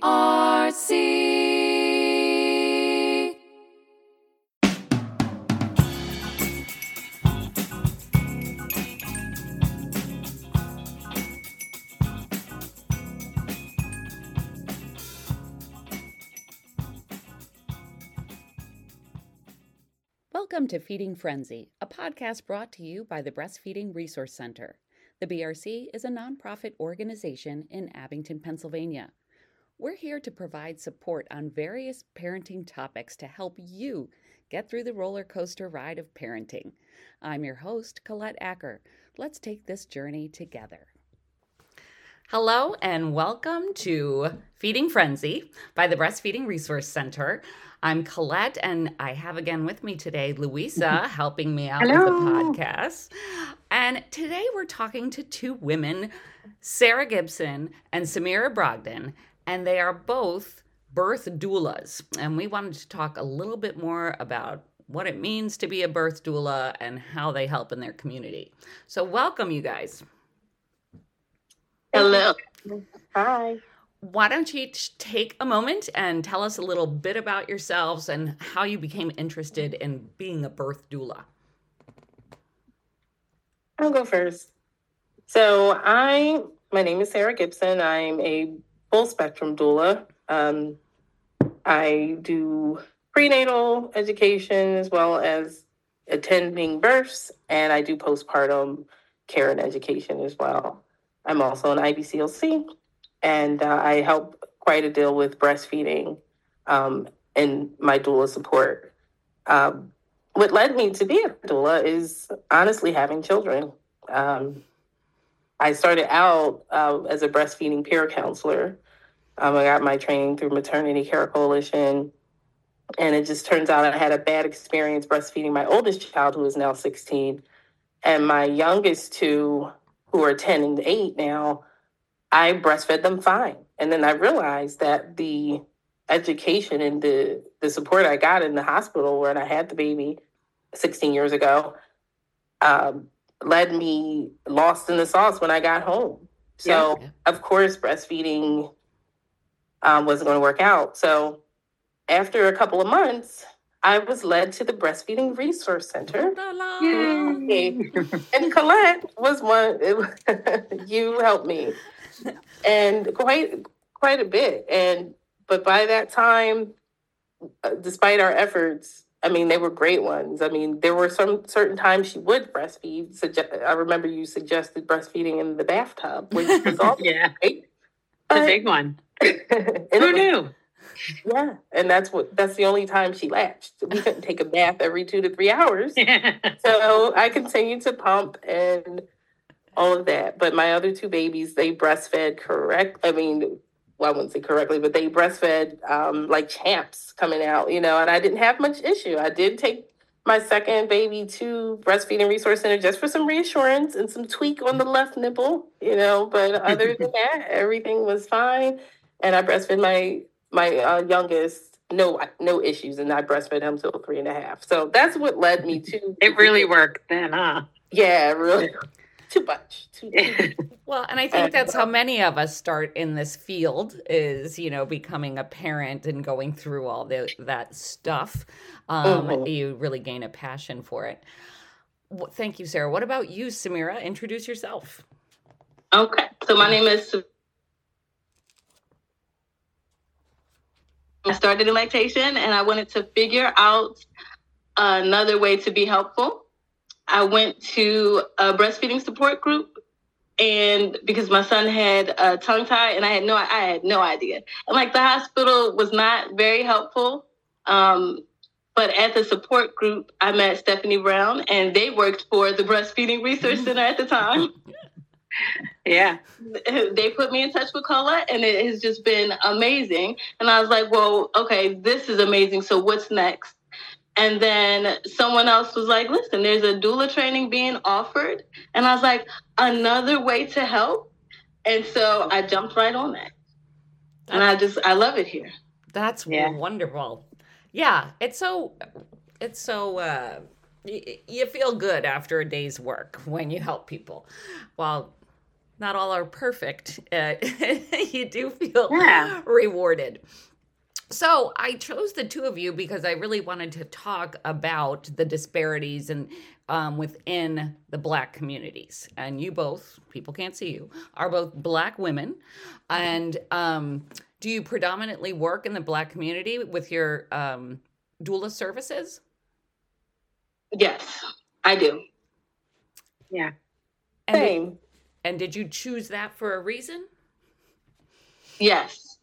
BRC. Welcome to Feeding Frenzy, a podcast brought to you by the Breastfeeding Resource Center. The BRC is a nonprofit organization in Abington, Pennsylvania. We're here to provide support on various parenting topics to help you get through the roller coaster ride of parenting. I'm your host, Colette Acker. Let's take this journey together. Hello and welcome to Feeding Frenzy by the Breastfeeding Resource Center. I'm Colette, and I have again with me today Louisa helping me out with the podcast. And today we're talking to two women, Sarah Gibson and Samirah Brogdon, and they are both birth doulas. And we wanted to talk a little bit more about what it means to be a birth doula and how they help in their community. So welcome, you guys. Hello. Hi. Why don't you take a moment and tell us a little bit about yourselves and how you became interested in being a birth doula? I'll go first. So my name is Sarah Gibson. I'm a full spectrum doula. I do prenatal education as well as attending births, and I do postpartum care and education as well. I'm also an IBCLC, and I help quite a deal with breastfeeding and my doula support. What led me to be a doula is honestly having children. I started out as a breastfeeding peer counselor. I got my training through Maternity Care Coalition, and it just turns out I had a bad experience breastfeeding my oldest child, who is now 16, and my youngest two, who are 10 and 8 now. I breastfed them fine. And then I realized that the education and the support I got in the hospital where I had the baby 16 years ago led me lost in the sauce when I got home. So, Of course, breastfeeding wasn't going to work out. So after a couple of months, I was led to the Breastfeeding Resource Center. Yay. And Colette was you helped me. And quite a bit. But by that time, despite our efforts, they were great ones. There were some certain times she would breastfeed. I remember you suggested breastfeeding in the bathtub, which was also great. The big one. Who knew? Yeah, and that's the only time she latched. We couldn't take a bath every 2 to 3 hours. Yeah. So I continued to pump and all of that. But my other two babies, they breastfed correct. I wouldn't say correctly, but they breastfed like champs coming out, and I didn't have much issue. I did take my second baby to Breastfeeding Resource Center just for some reassurance and some tweak on the left nipple, but other than that, everything was fine. And I breastfed my youngest, no issues, and I breastfed him till 3.5. So that's what led me to. It really worked then, huh? Yeah, really. Too much. Well, and I think that's how many of us start in this field is, becoming a parent and going through all that stuff. You really gain a passion for it. Well, thank you, Sarah. What about you, Samirah? Introduce yourself. Okay. So my name is Samirah. I started in lactation, and I wanted to figure out another way to be helpful. I went to a breastfeeding support group, and because my son had a tongue tie, and I had no idea. And the hospital was not very helpful, but at the support group, I met Stephanie Brown, and they worked for the Breastfeeding Resource Center at the time. Yeah. They put me in touch with Colette, and it has just been amazing. And I was like, well, okay, this is amazing. So what's next? And then someone else was like, listen, there's a doula training being offered. And I was like, another way to help. And so I jumped right on that. And I love it here. That's wonderful. Yeah. It's so you feel good after a day's work when you help people. Well, not all are perfect, you do feel rewarded. So I chose the two of you because I really wanted to talk about the disparities and within the Black communities. And you both, people can't see you, are both Black women. And do you predominantly work in the Black community with your doula services? Yes, I do. Yeah. And same. Did you choose that for a reason? Yes.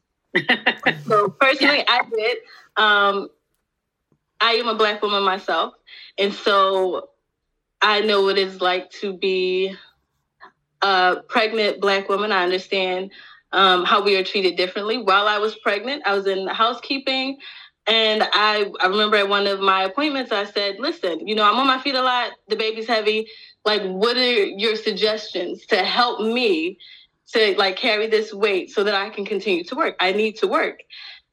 So personally, I did. I am a Black woman myself, and so I know what it's like to be a pregnant Black woman. I understand how we are treated differently. While I was pregnant, I was in housekeeping, and I remember at one of my appointments, I said, listen, you know, I'm on my feet a lot. The baby's heavy. Like, what are your suggestions to help me to like carry this weight so that I can continue to work? I need to work.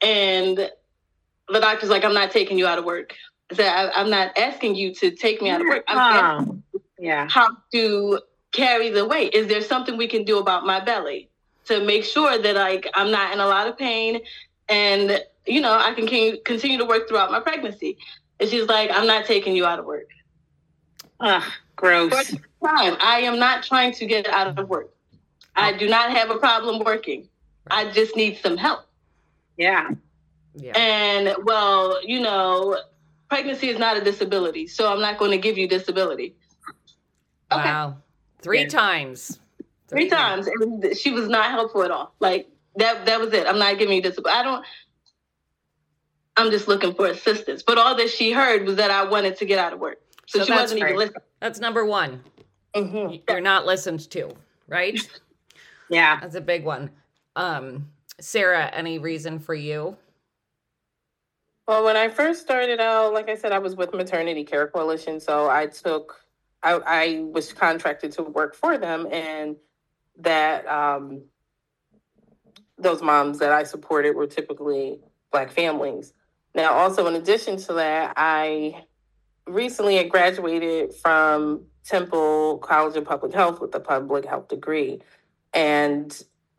And the doctor's like, I'm not taking you out of work. I said, I'm not asking you to take me out of work. I'm asking how to carry the weight. Is there something we can do about my belly to make sure that like I'm not in a lot of pain and, you know, I can continue to work throughout my pregnancy? And she's like, I'm not taking you out of work. Ugh, gross. For the time, I am not trying to get out of work. I do not have a problem working. I just need some help. Yeah. And, well, you know, pregnancy is not a disability, so I'm not going to give you disability. Okay. Wow. Three times. And she was not helpful at all. Like, that was it. I'm not giving you disability. I'm just looking for assistance. But all that she heard was that I wanted to get out of work. So she wasn't even listening. That's number one. Mm-hmm. You're not listened to, right? Yeah. That's a big one. Sarah, any reason for you? Well, when I first started out, like I said, I was with Maternity Care Coalition. So I was contracted to work for them, and that those moms that I supported were typically Black families. Now, also in addition to that, I recently had graduated from Temple College of Public Health with a public health degree, and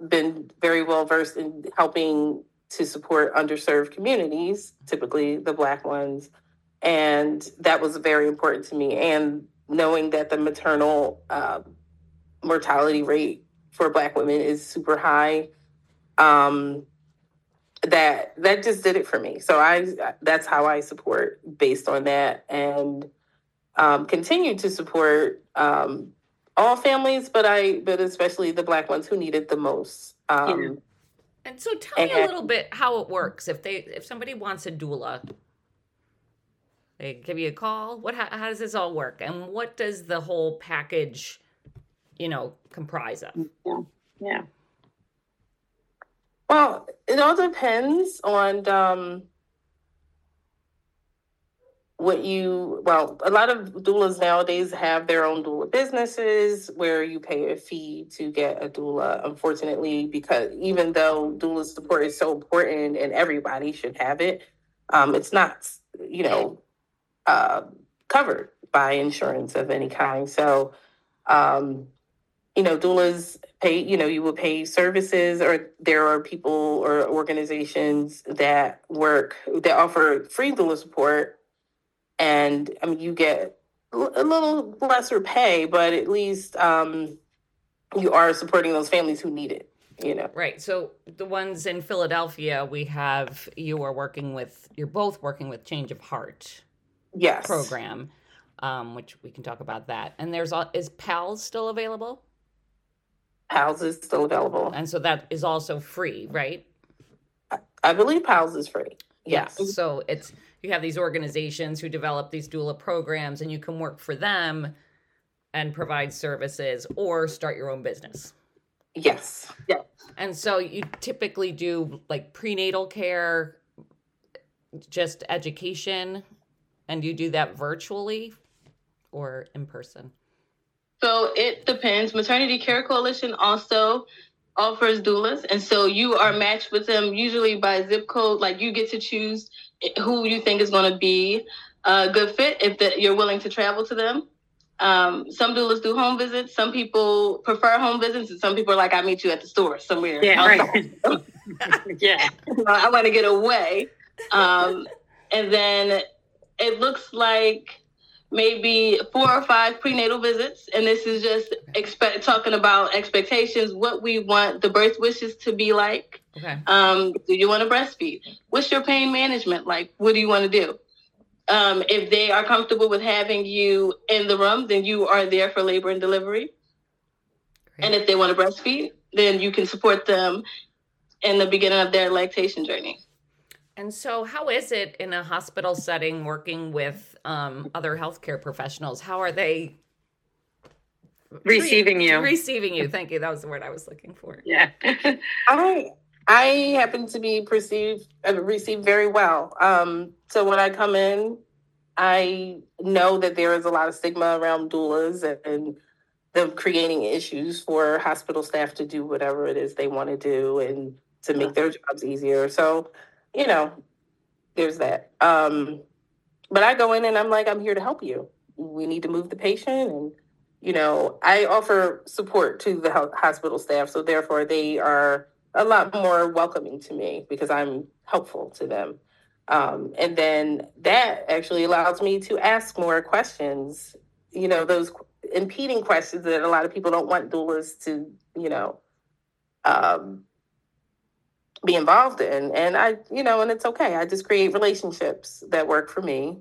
been very well versed in helping to support underserved communities, typically the Black ones. And that was very important to me. And knowing that the maternal mortality rate for Black women is super high, that just did it for me. So that's how I support based on that. And continue to support all families, but especially the Black ones who need it the most. And so tell me a little bit how it works. If somebody wants a doula, they give you a call. How does this all work? And what does the whole package, you know, comprise of? Yeah. Well, it all depends on a lot of doulas nowadays have their own doula businesses where you pay a fee to get a doula, unfortunately, because even though doula support is so important and everybody should have it, it's not, you know, covered by insurance of any kind. So, you know, doulas pay, you know, you will pay services, or there are people or organizations that offer free doula support. And I mean, you get a little lesser pay, but at least you are supporting those families who need it, you know? Right. So the ones in Philadelphia, you're both working with Change of Heart. Yes. Program, which we can talk about that. And is PALS still available? PALS is still available. And so that is also free, right? I believe PALS is free. Yes. Yeah. So you have these organizations who develop these doula programs, and you can work for them and provide services or start your own business. Yes. Yeah. And so you typically do like prenatal care, just education, and you do that virtually or in person? So it depends. Maternity Care Coalition also offers doulas, and so you are matched with them usually by zip code. Like, you get to choose who you think is going to be a good fit if you're willing to travel to them. Some doulas do home visits. Some people prefer home visits, and some people are like, I meet you at the store somewhere. Yeah, right. Yeah. I want to get away. And then it looks like maybe 4 or 5 prenatal visits. And this is just talking about expectations, what we want the birth wishes to be like. Okay. Do you want to breastfeed? What's your pain management like? What do you want to do? If they are comfortable with having you in the room, then you are there for labor and delivery. Great. And if they want to breastfeed, then you can support them in the beginning of their lactation journey. And so how is it in a hospital setting working with other healthcare professionals? How are they receiving you? Receiving you. Thank you. That was the word I was looking for. Yeah. I happen to be received very well. So when I come in, I know that there is a lot of stigma around doulas and them creating issues for hospital staff to do whatever it is they want to do and to make their jobs easier. So, you know, there's that. But I go in and I'm like, I'm here to help you. We need to move the patient. And, you know, I offer support to the hospital staff. So therefore they are a lot more welcoming to me because I'm helpful to them. And then that actually allows me to ask more questions, you know, those impeding questions that a lot of people don't want doulas to, you know, be involved in. And I, you know, and it's okay. I just create relationships that work for me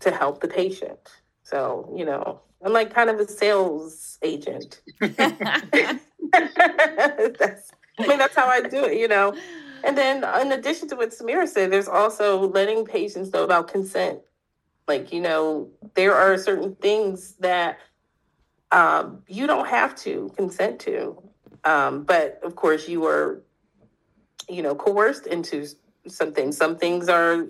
to help the patient. So, you know, I'm like kind of a sales agent. That's how I do it, you know. And then in addition to what Samirah said, there's also letting patients know about consent. Like, you know, there are certain things that you don't have to consent to. But, of course, you are, you know, coerced into something. Some things are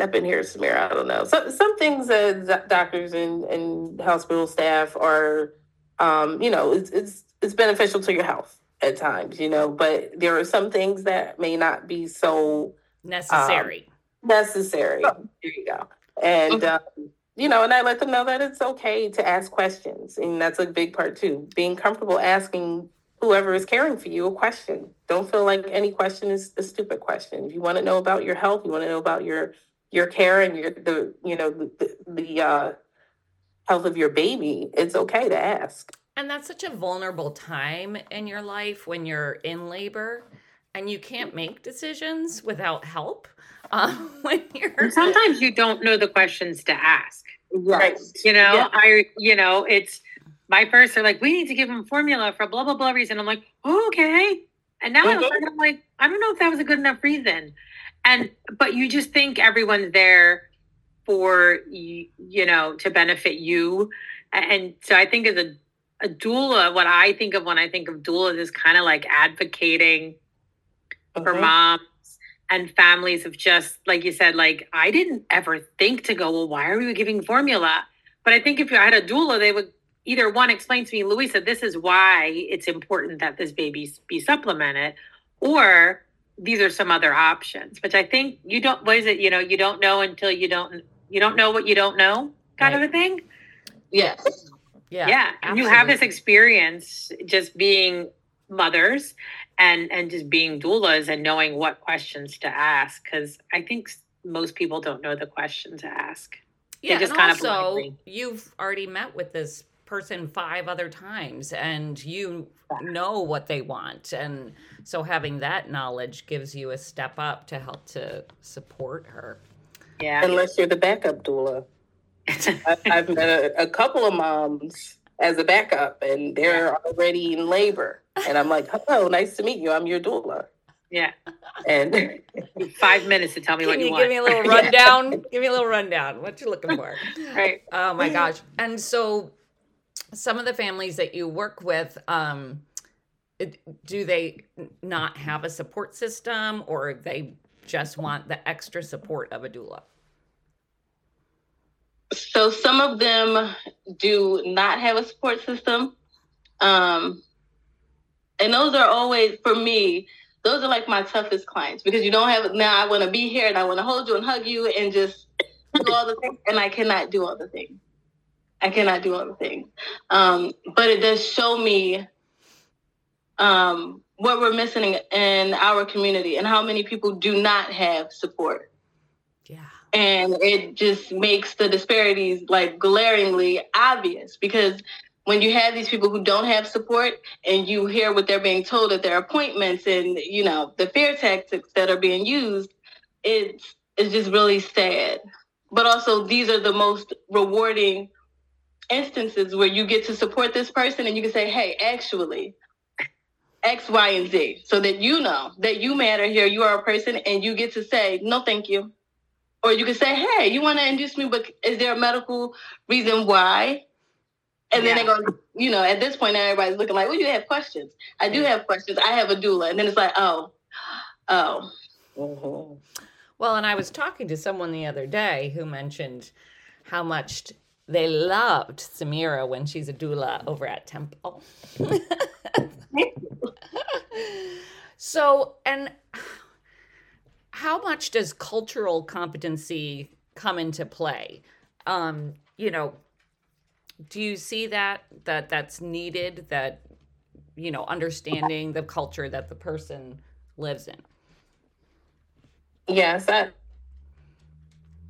I've been here, Samirah, I don't know. So, some things that doctors and hospital staff are, you know, it's beneficial to your health at times, you know, but there are some things that may not be so necessary. Oh, there you go. And, you know, and I let them know that it's okay to ask questions. And that's a big part too, being comfortable asking whoever is caring for you a question. Don't feel like any question is a stupid question. If you want to know about your health, you want to know about your care and the health of your baby, it's okay to ask. And that's such a vulnerable time in your life when you're in labor and you can't make decisions without help. Sometimes you don't know the questions to ask. Right. Like, you know, it's my parents are like, we need to give them formula for blah, blah, blah reason. I'm like, oh, okay. And now I'm like, I don't know if that was a good enough reason. But you just think everyone's there for, you know, to benefit you. And so I think as a doula, what I think of when I think of doulas is kind of like advocating for moms and families of just, like you said, like, I didn't ever think to go, well, why are we giving formula? But I think if I had a doula, they would either one explain to me, Louisa, this is why it's important that this baby be supplemented, or these are some other options, which I think you don't, what is it? You know, you don't know until you don't know what you don't know kind of a thing. Yes. Yeah. And you have this experience just being mothers and just being doulas and knowing what questions to ask. Cause I think most people don't know the question to ask. Yeah. Just and kind also of you've already met with this person 5 other times and you know what they want, and so having that knowledge gives you a step up to help to support her. Yeah, unless you're the backup doula. I've met a couple of moms as a backup and they're already in labor and I'm like, hello, nice to meet you, I'm your doula. Yeah. And 5 minutes to tell me what you want. Can you give me a little rundown? Give me a little rundown, what you looking for? Right. Oh my gosh. And so some of the families that you work with, do they not have a support system, or they just want the extra support of a doula? So some of them do not have a support system. And those are always, for me, Those are like my toughest clients, because you don't have, now I want to be here and I want to hold you and hug you and just do all the things, and I cannot do all the things. But it does show me what we're missing in our community and how many people do not have support. Yeah. And it just makes the disparities like glaringly obvious, because when you have these people who don't have support and you hear what they're being told at their appointments and, you know, the fear tactics that are being used, it's just really sad. But also, these are the most rewarding instances where you get to support this person and you can say, hey, actually, X, Y, and Z, so that you know that you matter here. You are a person, and you get to say, no, thank you. Or you can say, hey, you want to induce me, but is there a medical reason why? And then they're going, you know, at this point, everybody's looking like, well, you have questions. I do have questions. I have a doula. And then it's like, oh. Mm-hmm. Well, and I was talking to someone the other day who mentioned how much they loved Samirah when she's a doula over at Temple. So, and how much does cultural competency come into play? You know, do you see that that's needed, that, you know, understanding the culture that the person lives in? Yes, I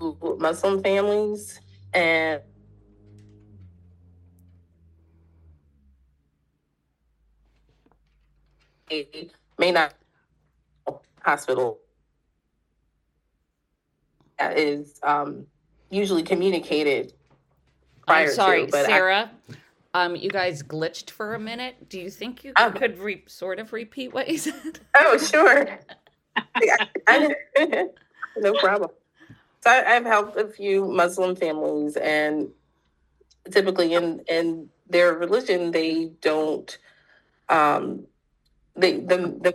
with Muslim families, and it may not hospital that is usually communicated prior. I'm sorry, to, but Sarah, you guys glitched for a minute. Do you think you could sort of repeat what you said? Oh, sure. No problem. So I've helped a few Muslim families, and typically in their religion, they don't. The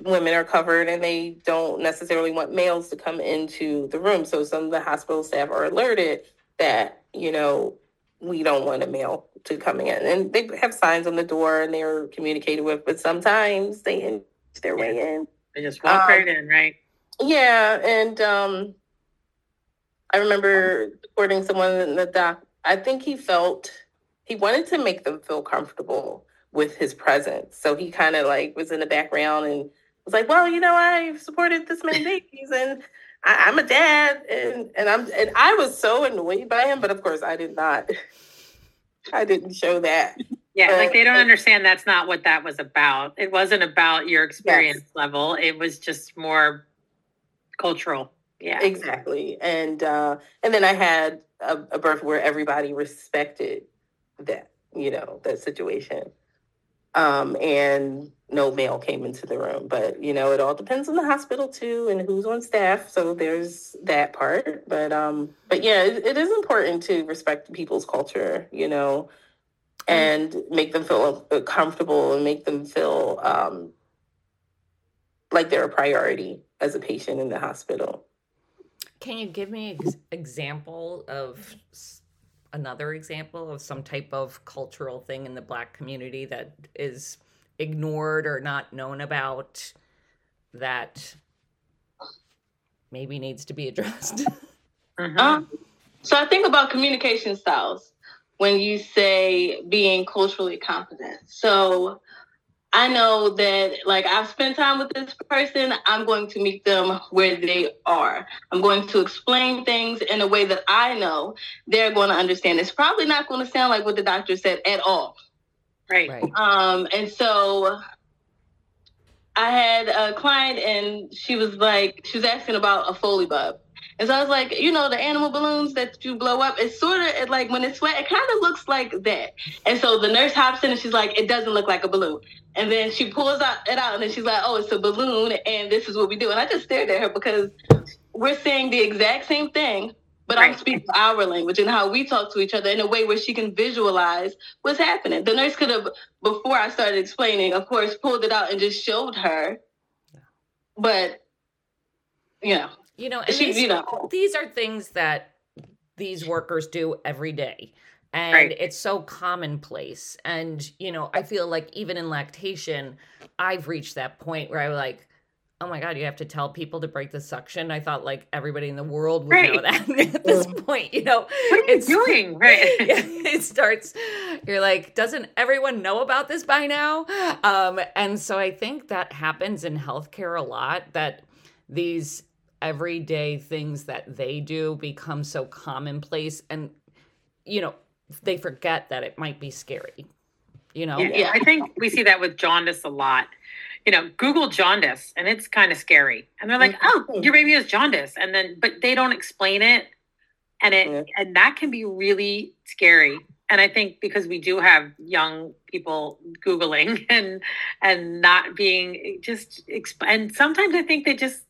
women are covered, and they don't necessarily want males to come into the room. So some of the hospital staff are alerted that, you know, we don't want a male to come in, and they have signs on the door, and they're communicated with. But sometimes they inch their way in. They just walk right in, right? Yeah, and I remember supporting someone in the doc. I think he wanted to make them feel comfortable with his presence. So he kind of like was in the background and was like, well, you know, I've supported this many babies and I'm a dad. And I was so annoyed by him, but of course I didn't show that. Yeah, but, like, they don't understand that's not what that was about. It wasn't about your experience level. It was just more cultural. Yeah, exactly. And then I had a birth where everybody respected that, you know, that situation. And no male came into the room. But, you know, it all depends on the hospital, too, and who's on staff. So there's that part. But yeah, it is important to respect people's culture, you know, and make them feel comfortable and make them feel like they're a priority as a patient in the hospital. Can you give me an example of another example of some type of cultural thing in the Black community that is ignored or not known about that maybe needs to be addressed? So I think about communication styles when you say being culturally competent. So I know that, like, I've spent time with this person. I'm going to meet them where they are. I'm going to explain things in a way that I know they're going to understand. It's probably not going to sound like what the doctor said at all. Right. And so I had a client, and she was asking about a Foley bulb. And so I was like, you know, the animal balloons that you blow up, it's sort of like when it's wet, it kind of looks like that. And so the nurse hops in and she's like, it doesn't look like a balloon. And then she pulls it out and then she's like, oh, it's a balloon and this is what we do. And I just stared at her because we're saying the exact same thing, but I'm speaking our language and how we talk to each other in a way where she can visualize what's happening. The nurse could have, before I started explaining, of course, pulled it out and just showed her. But, you know. You know, and these are things that these workers do every day. And right. It's so commonplace. And, you know, I feel like even in lactation, I've reached that point where I'm like, oh my God, you have to tell people to break the suction. I thought like everybody in the world would right. know that at this point, you know. What are you doing? Right. It starts, you're like, doesn't everyone know about this by now? And so I think that happens in healthcare a lot, that these everyday things that they do become so commonplace and, you know, they forget that it might be scary, you know? Yeah, I think we see that with jaundice a lot. You know, Google jaundice and it's kind of scary. And they're like, oh, your baby has jaundice. And then, but they don't explain it. And and that can be really scary. And I think because we do have young people Googling and not being just, and sometimes I think they just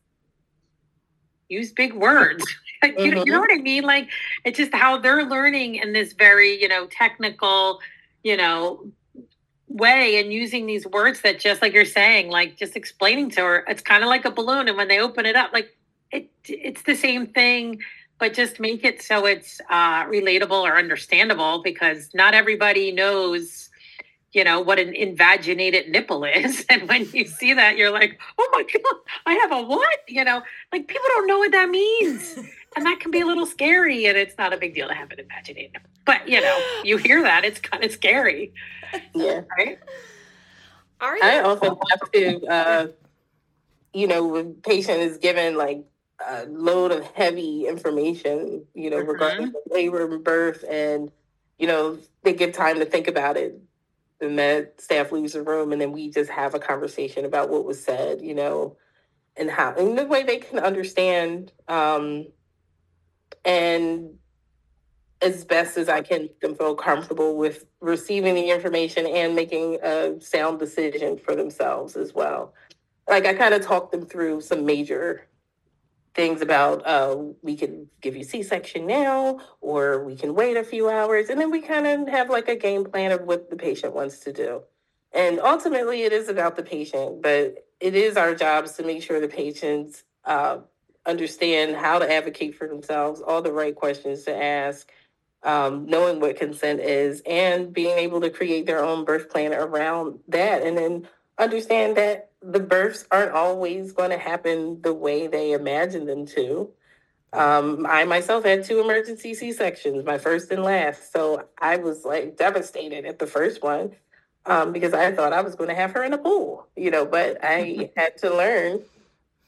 use big words. You know what I mean? Like, it's just how they're learning in this very, you know, technical, you know, way and using these words that just like you're saying, like just explaining to her, it's kind of like a balloon. And when they open it up, like it's the same thing, but just make it so it's relatable or understandable, because not everybody knows, you know, what an invaginated nipple is. And when you see that, you're like, oh my God, I have a what? You know, like people don't know what that means. And that can be a little scary, and it's not a big deal to have an imagination. But, you know, you hear that, it's kind of scary. Yeah. Right? I also have to, you know, when patient is given, like, a load of heavy information, you know, regarding labor and birth, and, you know, they give time to think about it. The med staff leaves the room, and then we just have a conversation about what was said, you know, and how, and the way they can understand, and as best as I can make them feel comfortable with receiving the information and making a sound decision for themselves as well. Like, I kind of talked them through some major things about, we can give you C-section now, or we can wait a few hours. And then we kind of have like a game plan of what the patient wants to do. And ultimately it is about the patient, but it is our jobs to make sure the patients, understand how to advocate for themselves, all the right questions to ask, knowing what consent is, and being able to create their own birth plan around that. And then understand that the births aren't always going to happen the way they imagine them to. I myself had 2 emergency C-sections, my first and last. So I was like devastated at the first one, because I thought I was going to have her in a pool, you know, but I had to learn.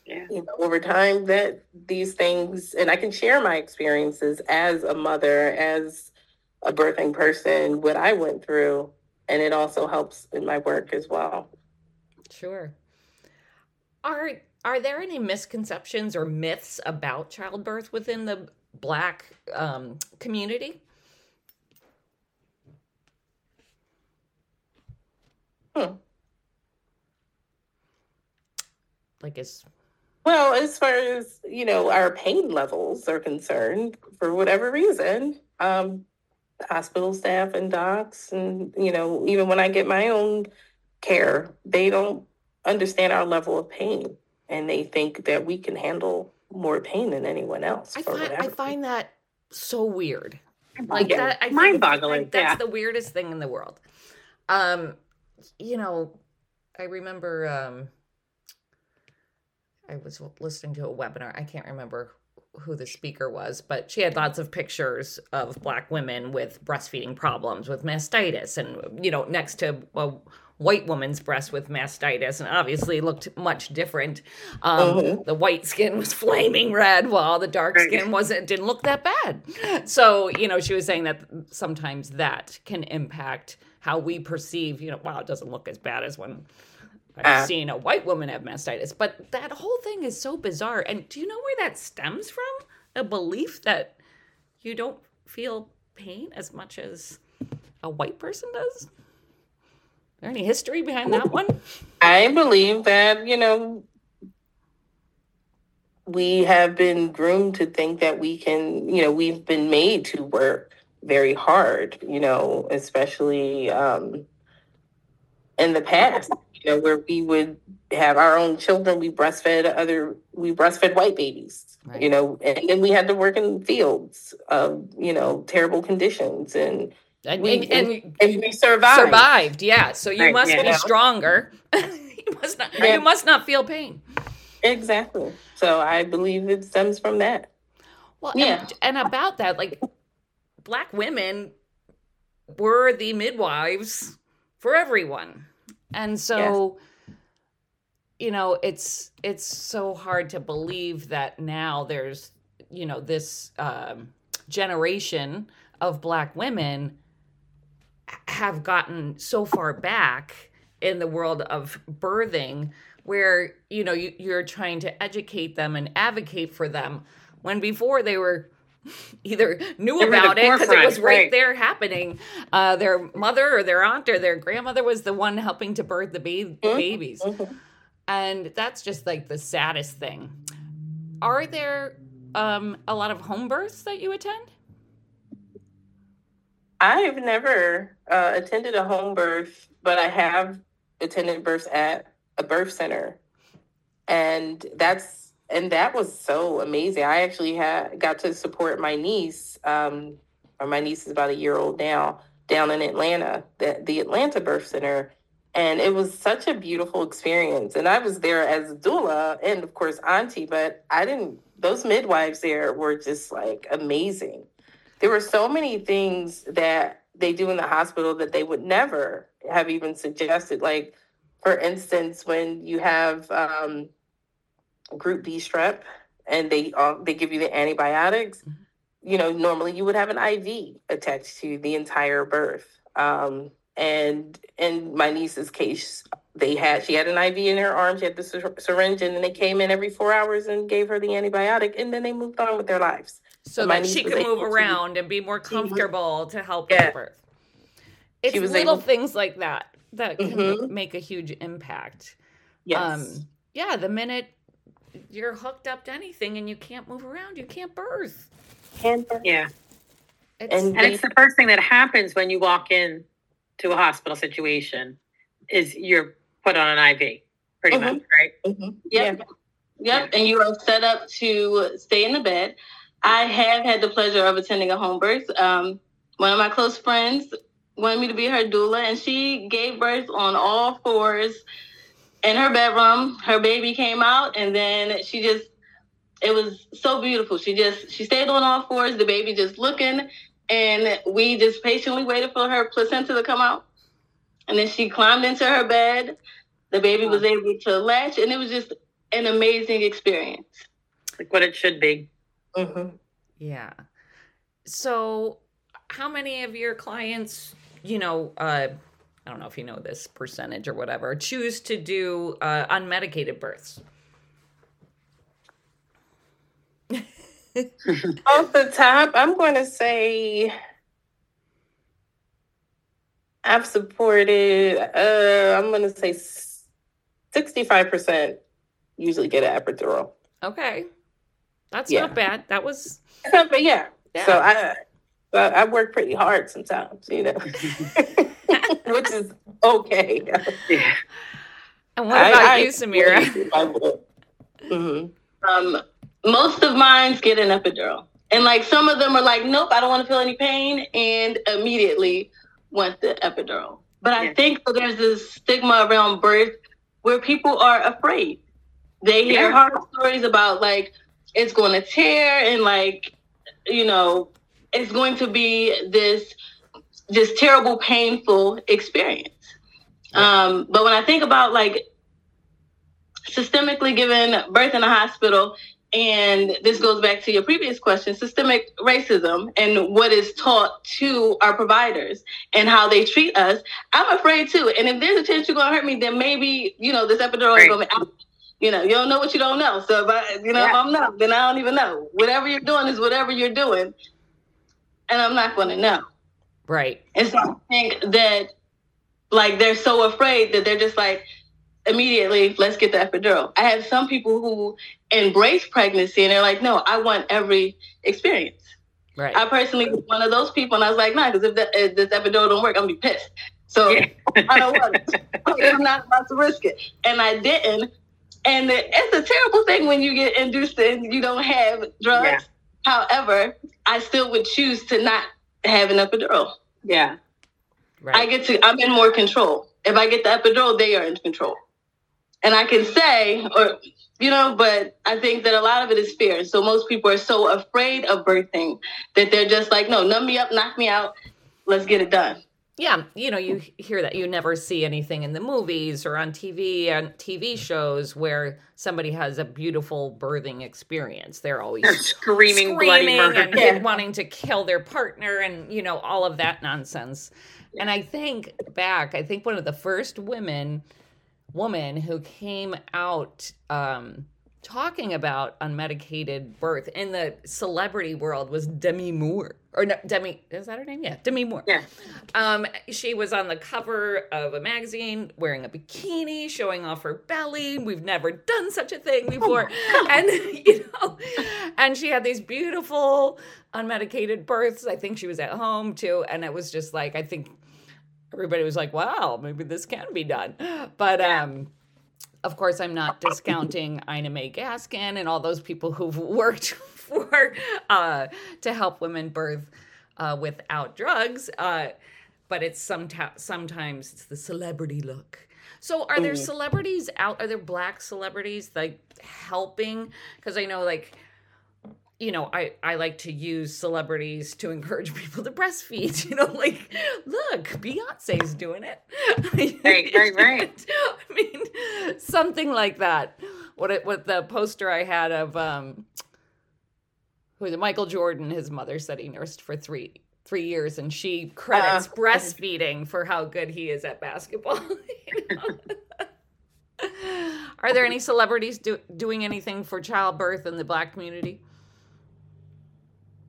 Yeah. You know, over time that these things, and I can share my experiences as a mother, as a birthing person, what I went through, and it also helps in my work as well. Sure. Are there any misconceptions or myths about childbirth within the Black community? Well, as far as, you know, our pain levels are concerned, for whatever reason, hospital staff and docs, and, you know, even when I get my own care, they don't understand our level of pain, and they think that we can handle more pain than anyone else. I find that so weird. Like that, I mind-boggling. That's the weirdest thing in the world. You know, I remember. I was listening to a webinar. I can't remember who the speaker was, but she had lots of pictures of Black women with breastfeeding problems, with mastitis, and, you know, next to a white woman's breast with mastitis, and obviously looked much different. The white skin was flaming red, while the dark skin didn't look that bad. So, you know, she was saying that sometimes that can impact how we perceive, you know, wow, it doesn't look as bad as when I've seen a white woman have mastitis. But that whole thing is so bizarre. And do you know where that stems from? A belief that you don't feel pain as much as a white person does? Is there any history behind that one? I believe that, you know, we have been groomed to think that we can, you know, we've been made to work very hard, you know, especially in the past, where we would have our own children. We breastfed white babies, right. And then we had to work in fields of, terrible conditions, and we survived. Yeah. So you must be stronger. You must not feel pain. Exactly. So I believe it stems from that. Well, yeah. And about that, Black women were the midwives for everyone. And so, it's so hard to believe that now there's, this generation of Black women have gotten so far back in the world of birthing where, you're trying to educate them and advocate for them when before they were either knew about it because it was right there happening. Their mother or their aunt or their grandmother was the one helping to birth the babies. Mm-hmm. And that's just the saddest thing. Are there a lot of home births that you attend? I've never attended a home birth, but I have attended births at a birth center. And that was so amazing. I actually got to support my niece, or my niece is about a year old now, down in Atlanta, the Atlanta Birth Center. And it was such a beautiful experience. And I was there as a doula and, of course, auntie, but those midwives there were just amazing. There were so many things that they do in the hospital that they would never have even suggested. Like, for instance, when you have... Group B strep, and they give you the antibiotics. Normally you would have an IV attached to the entire birth. And in my niece's case, she had an IV in her arm. She had the syringe, and then they came in every 4 hours and gave her the antibiotic, and then they moved on with their lives. So that she could move around and be more comfortable to help with birth. It's little things like that can make a huge impact. Yes. The minute you're hooked up to anything and you can't move around, you can't birth. Yeah. It's the first thing that happens when you walk in to a hospital situation is you're put on an IV pretty much, right? Mm-hmm. Yep. And you are set up to stay in the bed. I have had the pleasure of attending a home birth. One of my close friends wanted me to be her doula, and she gave birth on all fours in her bedroom. Her baby came out, and then it was so beautiful. She stayed on all fours, the baby just looking, and we just patiently waited for her placenta to come out. And then she climbed into her bed. The baby was able to latch, and it was just an amazing experience. Like what it should be. Mm-hmm. Yeah. So how many of your clients, I don't know if you know this percentage or whatever, choose to do unmedicated births? Off the top, I'm going to say I've supported, I'm going to say 65% usually get an epidural. Okay. That's not bad. That was... But yeah. So I work pretty hard sometimes, which is okay. Yeah. And what about you, Samirah? Mm-hmm. Most of mine get an epidural. And some of them are nope, I don't want to feel any pain, and immediately want the epidural. But I think that there's this stigma around birth where people are afraid. They hear horror stories about it's going to tear and it's going to be this just terrible, painful experience. But when I think about systemically giving birth in a hospital, and this goes back to your previous question, systemic racism and what is taught to our providers and how they treat us, I'm afraid too. And if there's a chance you're going to hurt me, then maybe, this epidural is going to be out. You don't know what you don't know. So if if I'm not, then I don't even know. Whatever you're doing is whatever you're doing. And I'm not going to know. Right. And so I think that they're so afraid that they're just immediately, let's get the epidural. I have some people who embrace pregnancy and they're no, I want every experience. Right. I personally was one of those people, and I was no, because if this epidural don't work, I'm going to be pissed. So I don't want it. I'm not about to risk it. And I didn't. And it's a terrible thing when you get induced and you don't have drugs. Yeah. However, I still would choose to not have an epidural. Yeah. Right. I'm in more control. If I get the epidural, they are in control. And I can say, but I think that a lot of it is fear. So most people are so afraid of birthing that they're just like, no, numb me up, knock me out. Let's get it done. Yeah. You hear that. You never see anything in the movies or on TV and TV shows where somebody has a beautiful birthing experience. They're always screaming bloody murder and wanting to kill their partner and, all of that nonsense. Yeah. And I think one of the first woman who came out talking about unmedicated birth in the celebrity world was Demi Moore. Or no, Demi, is that her name? Yeah, Demi Moore. Yeah. She was on the cover of a magazine wearing a bikini, showing off her belly. We've never done such a thing before. Oh, and, and she had these beautiful unmedicated births. I think she was at home too. And it was just like, I think everybody was like, wow, maybe this can be done. But, of course, I'm not discounting Ina May Gaskin and all those people who've worked to help women birth without drugs. But it's sometimes it's the celebrity look. So are there celebrities are there Black celebrities like helping? Because I know I like to use celebrities to encourage people to breastfeed. Look, Beyonce's doing it. Right. I mean, something like that. What the poster I had of Michael Jordan, his mother said he nursed for three years, and she credits breastfeeding for how good he is at basketball. Are there any celebrities doing anything for childbirth in the Black community?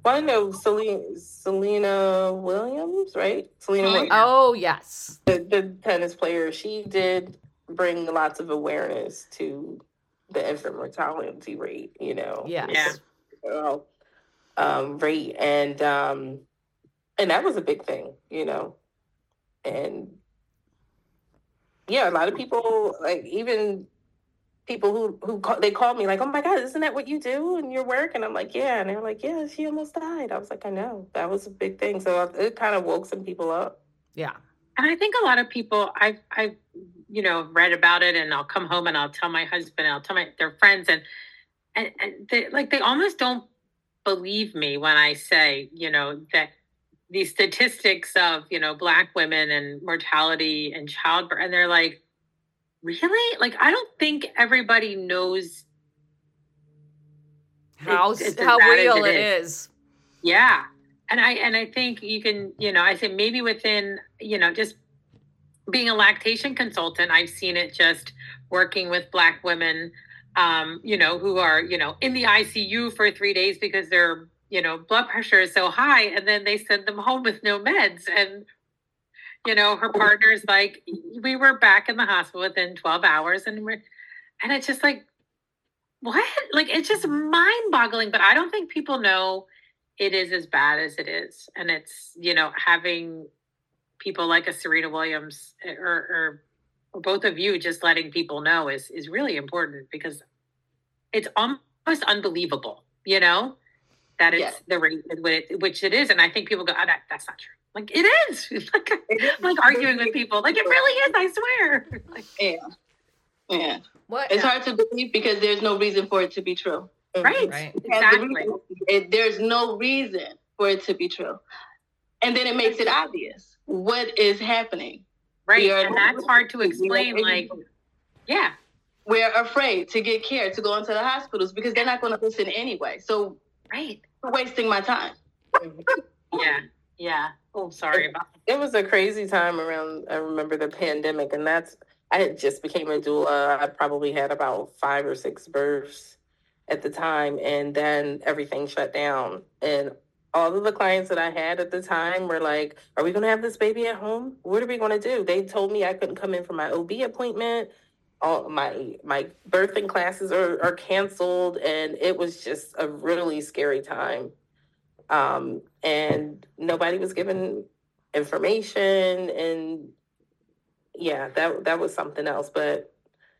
Well, I know Serena Williams, right? Serena Williams. Oh, yes. The tennis player. She did bring lots of awareness to the infant mortality rate, Yes. Yeah. Rate. And that was a big thing, And, yeah, a lot of people, like, even people who called me like, oh my God, isn't that what you do in your work? And I'm like, yeah. And they're like, yeah, she almost died. I was like, I know. That was a big thing. So it kind of woke some people up. Yeah. And I think a lot of people, I've read about it, and I'll come home and I'll tell my husband, I'll tell their friends, and they almost don't believe me when I say, that these statistics of, Black women and mortality and childbirth, and they're like, really? Like, I don't think everybody knows how real it is. Yeah. And I think you can, I say maybe within, just being a lactation consultant, I've seen it just working with Black women, who are, in the ICU for 3 days because their, blood pressure is so high, and then they send them home with no meds, and her partner's like, we were back in the hospital within 12 hours. And it's just like, what? Like, it's just mind boggling. But I don't think people know it is as bad as it is. And it's, having people like a Serena Williams or both of you just letting people know is really important, because it's almost unbelievable, that it's the rate, which it is. And I think people go, oh, that's not true. Like, it is. Like arguing with people. Like, it really is, I swear. Yeah. What? It's hard to believe because there's no reason for it to be true. Right. Exactly. There's no reason for it to be true. And then it makes it obvious what is happening. Right. And that's hard to explain. We're afraid to get care, to go into the hospitals, because they're not going to listen anyway. So, I'm wasting my time. Yeah. Yeah. Oh, sorry about that. It was a crazy time around, I remember the pandemic, and I had just became a doula. I probably had about 5 or 6 births at the time, and then everything shut down. And all of the clients that I had at the time were like, are we going to have this baby at home? What are we going to do? They told me I couldn't come in for my OB appointment. All my birthing classes are canceled, and it was just a really scary time. And nobody was given information, and yeah, that was something else. But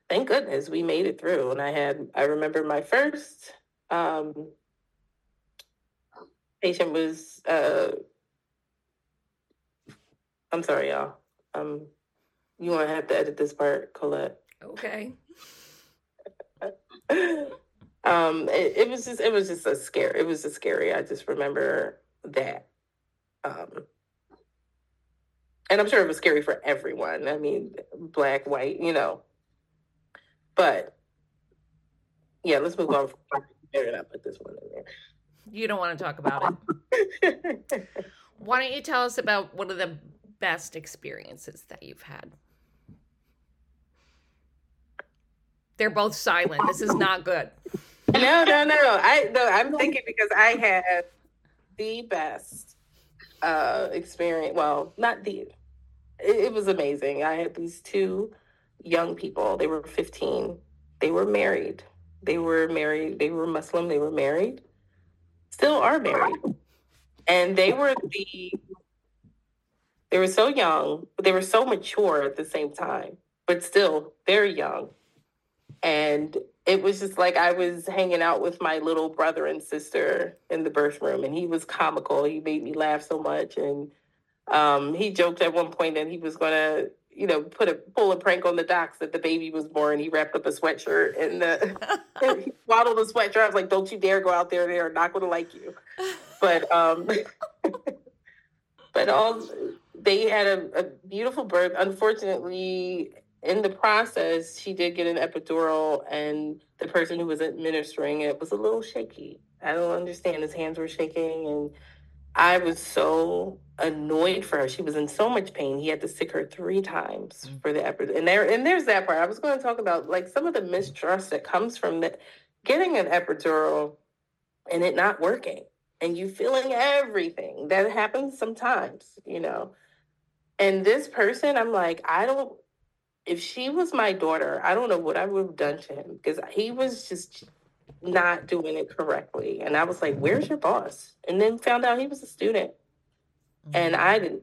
thank goodness we made it through. And I remember my first patient was, I'm sorry, y'all. You want to have to edit this part, Colette. Okay. It was just scary. I just remember that. And I'm sure it was scary for everyone. I mean, black, white, you know. But yeah, let's move on. Maybe I'll put this one in there. You don't want to talk about it. Why don't you tell us about one of the best experiences that you've had? They're both silent. This is not good. No. I'm thinking because I had the best experience. Well, not the. It was amazing. I had these two young people. They were 15. They were married. They were Muslim. They were married. Still are married. And they were so young, but they were so mature at the same time, but still very young. And it was just like I was hanging out with my little brother and sister in the birth room, and he was comical. He made me laugh so much. And he joked at one point that he was going to, you know, pull a prank on the docs that the baby was born. He wrapped up a sweatshirt and he swaddled the sweatshirt. I was like, don't you dare go out there. They are not going to like you. But they had a beautiful birth. Unfortunately, in the process, she did get an epidural, and the person who was administering it was a little shaky. I don't understand. His hands were shaking, and I was so annoyed for her. She was in so much pain. He had to stick her 3 times for the epidural. And there's that part. I was going to talk about, like, some of the mistrust that comes from getting an epidural and it not working, and you feeling everything. That happens sometimes, you know. And this person, I'm like, if she was my daughter, I don't know what I would have done to him, because he was just not doing it correctly. And I was like, where's your boss? And then found out he was a student. Mm-hmm. And I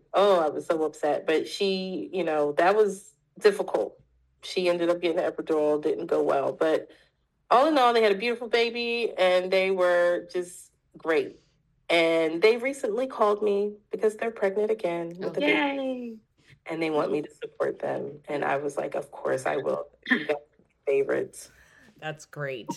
was so upset. But she, you know, that was difficult. She ended up getting an epidural, didn't go well. But all in all, they had a beautiful baby, and they were just great. And they recently called me because they're pregnant again. With a baby. And they want me to support them. And I was like, of course I will. You got favorites. That's great.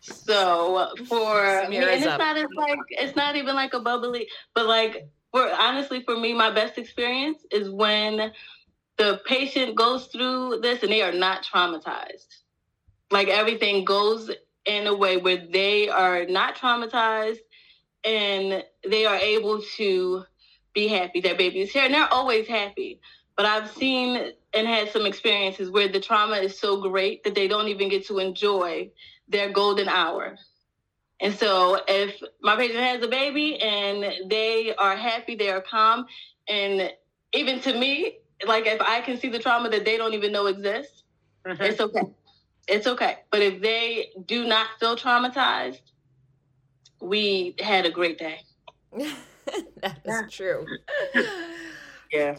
So for me, and it's not even like a bubbly, but like honestly for me, my best experience is when the patient goes through this and they are not traumatized. Like everything goes in a way where they are not traumatized and they are able to be happy that baby is here, and they're always happy. But I've seen and had some experiences where the trauma is so great that they don't even get to enjoy their golden hour. And so if my patient has a baby and they are happy, they are calm, and even to me, like if I can see the trauma that they don't even know exists, mm-hmm. It's okay. But if they do not feel traumatized, we had a great day. That is true. Yeah,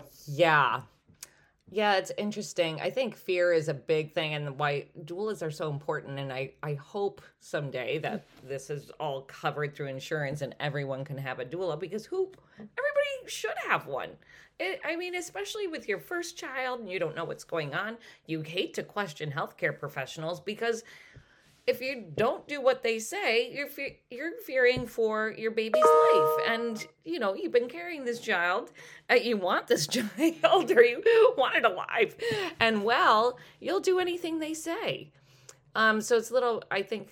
it's interesting. I think fear is a big thing, and why doulas are so important. And I hope someday that this is all covered through insurance and everyone can have a doula, because everybody should have one. Especially with your first child and you don't know what's going on. You hate to question healthcare professionals, because if you don't do what they say, you're fearing for your baby's life. And, you know, you've been carrying this child, you want this child, or you want it alive. And, well, you'll do anything they say. So I think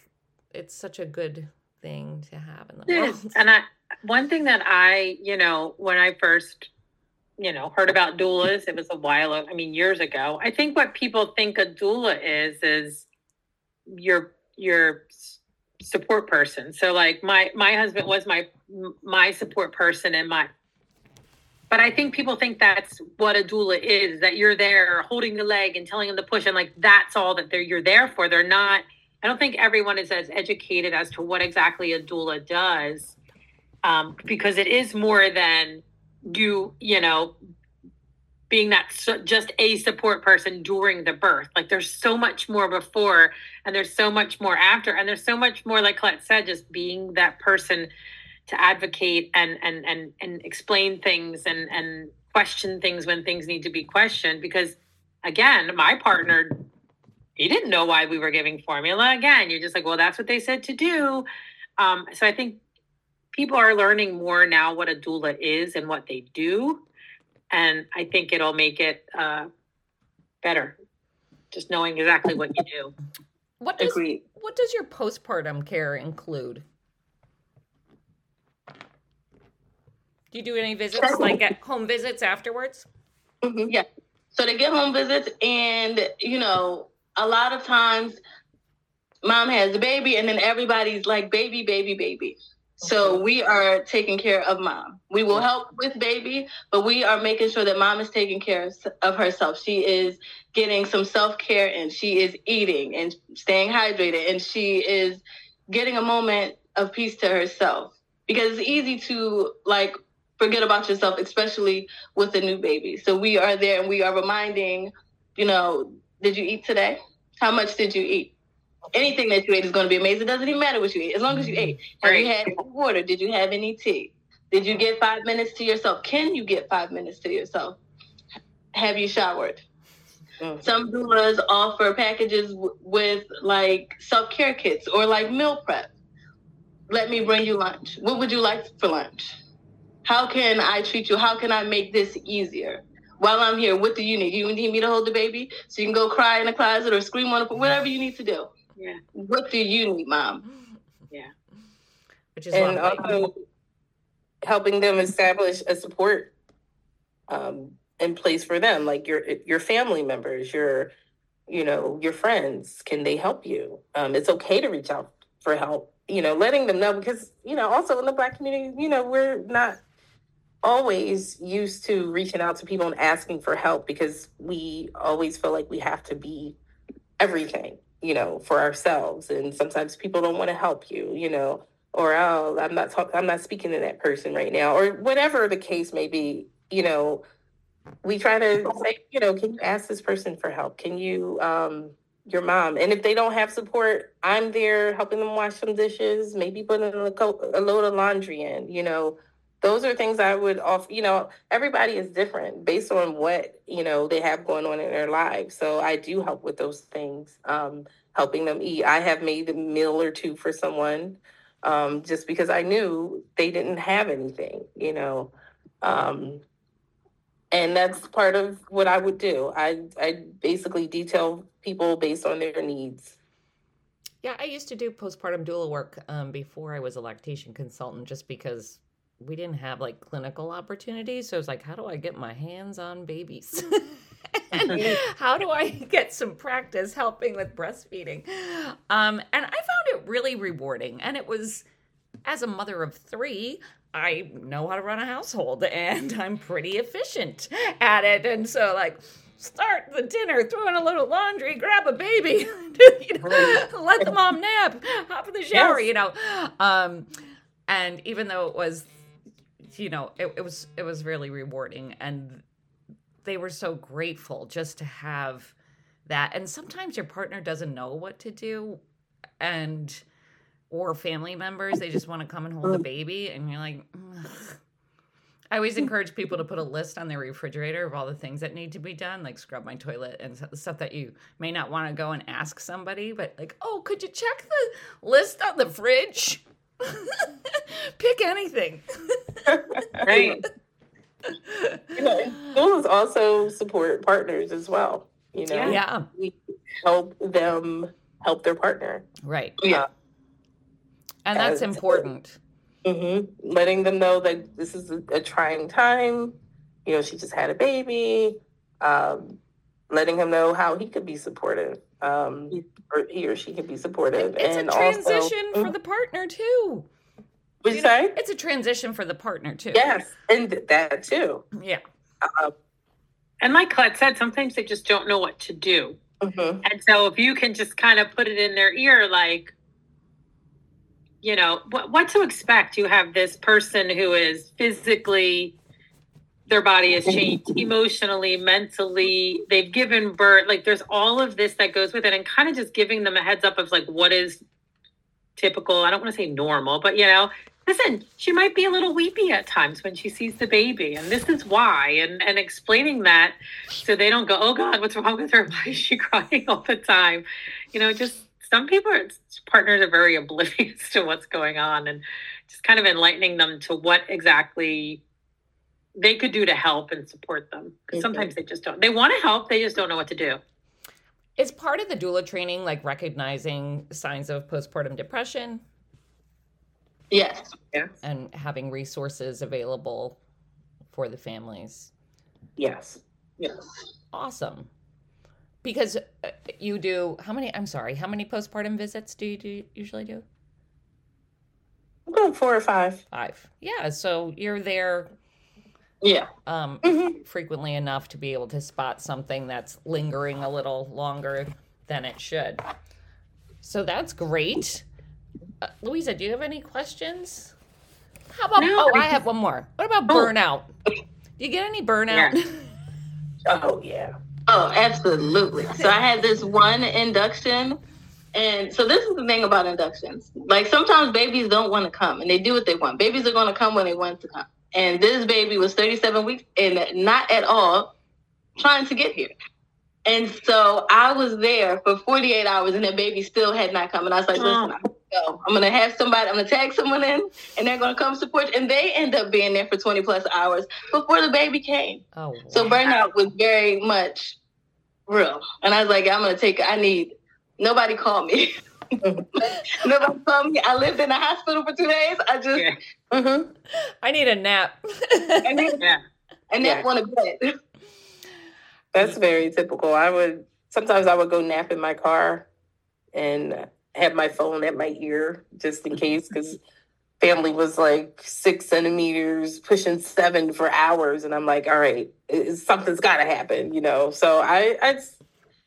it's such a good thing to have in the world. And one thing that when I first, heard about doulas, it was a while ago, years ago. I think what people think a doula is your support person. So like my husband was my support person, but I think people think that's what a doula is, that you're there holding the leg and telling them to push. And like, that's all that you're there for. They're not, I don't think everyone is as educated as to what exactly a doula does. Because it is more than you, being that just a support person during the birth. Like, there's so much more before, and there's so much more after, and there's so much more, like Colette said, just being that person to advocate and explain things and question things when things need to be questioned. Because again, my partner, he didn't know why we were giving formula. Again, you're just like, well, that's what they said to do. So I think people are learning more now what a doula is and what they do. And I think it'll make it better, just knowing exactly what you do. What does your postpartum care include? Do you do any visits, like at home visits afterwards? Mm-hmm. Yeah. So they get home visits, and, you know, a lot of times mom has the baby and then everybody's like, baby, baby, baby. So we are taking care of mom. We will help with baby, but we are making sure that mom is taking care of herself. She is getting some self-care, and she is eating and staying hydrated, and she is getting a moment of peace to herself, because it's easy to like forget about yourself, especially with a new baby. So we are there and we are reminding, you know, did you eat today? How much did you eat? Anything that you ate is going to be amazing. It doesn't even matter what you ate, as long as you ate. Have you had any water? Did you have any tea? Did you get 5 minutes to yourself? Can you get 5 minutes to yourself? Have you showered? Mm-hmm. Some doulas offer packages with like self-care kits or like meal prep. Let me bring you lunch. What would you like for lunch? How can I treat you? How can I make this easier? While I'm here, what do you need? You need me to hold the baby so you can go cry in the closet or scream on the floor, whatever you need to do. Yeah. What do you need, mom? Yeah. Which is and also helping them establish a support in place for them, like your family members, your friends. Can they help you? It's okay to reach out for help. You know, letting them know, because also in the Black community, we're not always used to reaching out to people and asking for help, because we always feel like we have to be everything, for ourselves. And sometimes people don't want to help you, or, oh, I'm not speaking to that person right now, or whatever the case may be. We try to say, can you ask this person for help? Can you, your mom? And if they don't have support, I'm there helping them wash some dishes, maybe putting a load of laundry in, Those are things I would offer. Everybody is different based on what, they have going on in their lives. So I do help with those things, helping them eat. I have made a meal or two for someone just because I knew they didn't have anything, And that's part of what I would do. I basically detail people based on their needs. Yeah, I used to do postpartum doula work before I was a lactation consultant, just because we didn't have like clinical opportunities. So it's like, how do I get my hands on babies? And how do I get some practice helping with breastfeeding? And I found it really rewarding. And it was, as a mother of three, I know how to run a household and I'm pretty efficient at it. And so like, start the dinner, throw in a little laundry, grab a baby, let the mom nap, hop in the shower, And even though it was, it was really rewarding, and they were so grateful just to have that. And sometimes your partner doesn't know what to do, or family members, they just want to come and hold the baby, and you're like, ugh. I always encourage people to put a list on their refrigerator of all the things that need to be done, like scrub my toilet and stuff that you may not want to go and ask somebody, but like, oh, could you check the list on the fridge? Pick anything. Right. Schools also support partners as well. Yeah. We help them help their partner. Right. Yeah. And that's important. Mm-hmm. Letting them know that this is a trying time. She just had a baby. Letting him know how he could be supportive. Or he or she can be supportive. It's a transition for the partner too. What you say? It's a transition for the partner too. Yes, and that too. Yeah. And like Colette said, sometimes they just don't know what to do. Mm-hmm. And so if you can just kind of put it in their ear, like, what to expect. You have this person who is physically their body has changed emotionally, mentally, they've given birth, like there's all of this that goes with it, and kind of just giving them a heads up of like what is typical. I don't want to say normal, but you know, listen, she might be a little weepy at times when she sees the baby, and this is why, and explaining that so they don't go, oh God, what's wrong with her? Why is she crying all the time? You know, just some people, partners are very oblivious to what's going on, and just kind of enlightening them to what exactly they could do to help and support them. Because sometimes they just don't. They want to help. They just don't know what to do. Is part of the doula training like recognizing signs of postpartum depression? Yes. Yeah. And having resources available for the families? Yes. Yes. Awesome. Because you do, how many postpartum visits do you usually do? About 4 or 5. 5. Yeah. So you're there. Yeah. Frequently enough to be able to spot something that's lingering a little longer than it should. So that's great. Louisa, do you have any questions? How about, I have one more. What about burnout? Do you get any burnout? Yeah. Oh, yeah. Oh, absolutely. So I had this one induction. And so this is the thing about inductions. Like sometimes babies don't want to come and they do what they want. Babies are going to come when they want to come. And this baby was 37 weeks and not at all trying to get here. And so I was there for 48 hours and that baby still had not come. And I was like, listen, I'm going to have somebody, I'm going to tag someone in and they're going to come support you. And they end up being there for 20 plus hours before the baby came. Oh, wow. So burnout was very much real. And I was like, nobody called me. Nobody called me. I lived in the hospital for 2 days. I need a nap. I need a nap on a bed. That's very typical. Sometimes I would go nap in my car and have my phone at my ear just in case, because family was like 6 centimeters, pushing 7 for hours. And I'm like, all right, something's got to happen, you know? So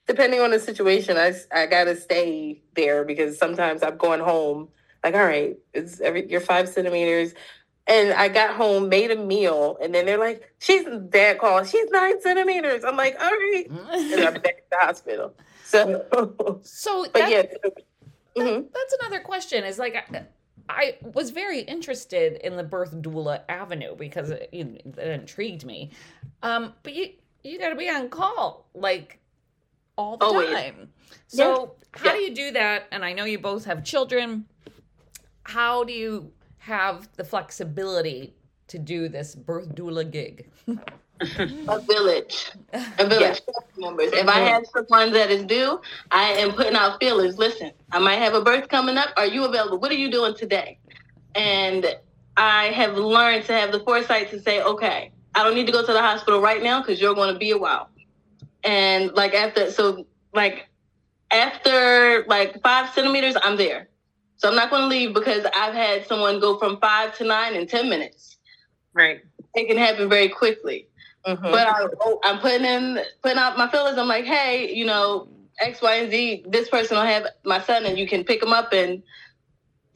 depending on the situation, I got to stay there because sometimes I'm going home like, all right, you're 5 centimeters. And I got home, made a meal. And then they're like, dad called, she's 9 centimeters. I'm like, all right. And I'm back at the hospital. That's another question is like, I was very interested in the birth doula avenue because it intrigued me. But you got to be on call. Like, all the time. So how do you do that? And I know you both have children. How do you have the flexibility to do this birth doula gig? A village members. If I have someone that is due, I am putting out feelers. Listen, I might have a birth coming up. Are you available? What are you doing today? And I have learned to have the foresight to say, okay, I don't need to go to the hospital right now because you're going to be a while. And after 5 centimeters, I'm there. So I'm not going to leave because I've had someone go from 5 to 9 in 10 minutes. Right. It can happen very quickly. Mm-hmm. But I'm putting out my feelers. I'm like, hey, you know, X, Y, and Z, this person will have my son and you can pick him up, and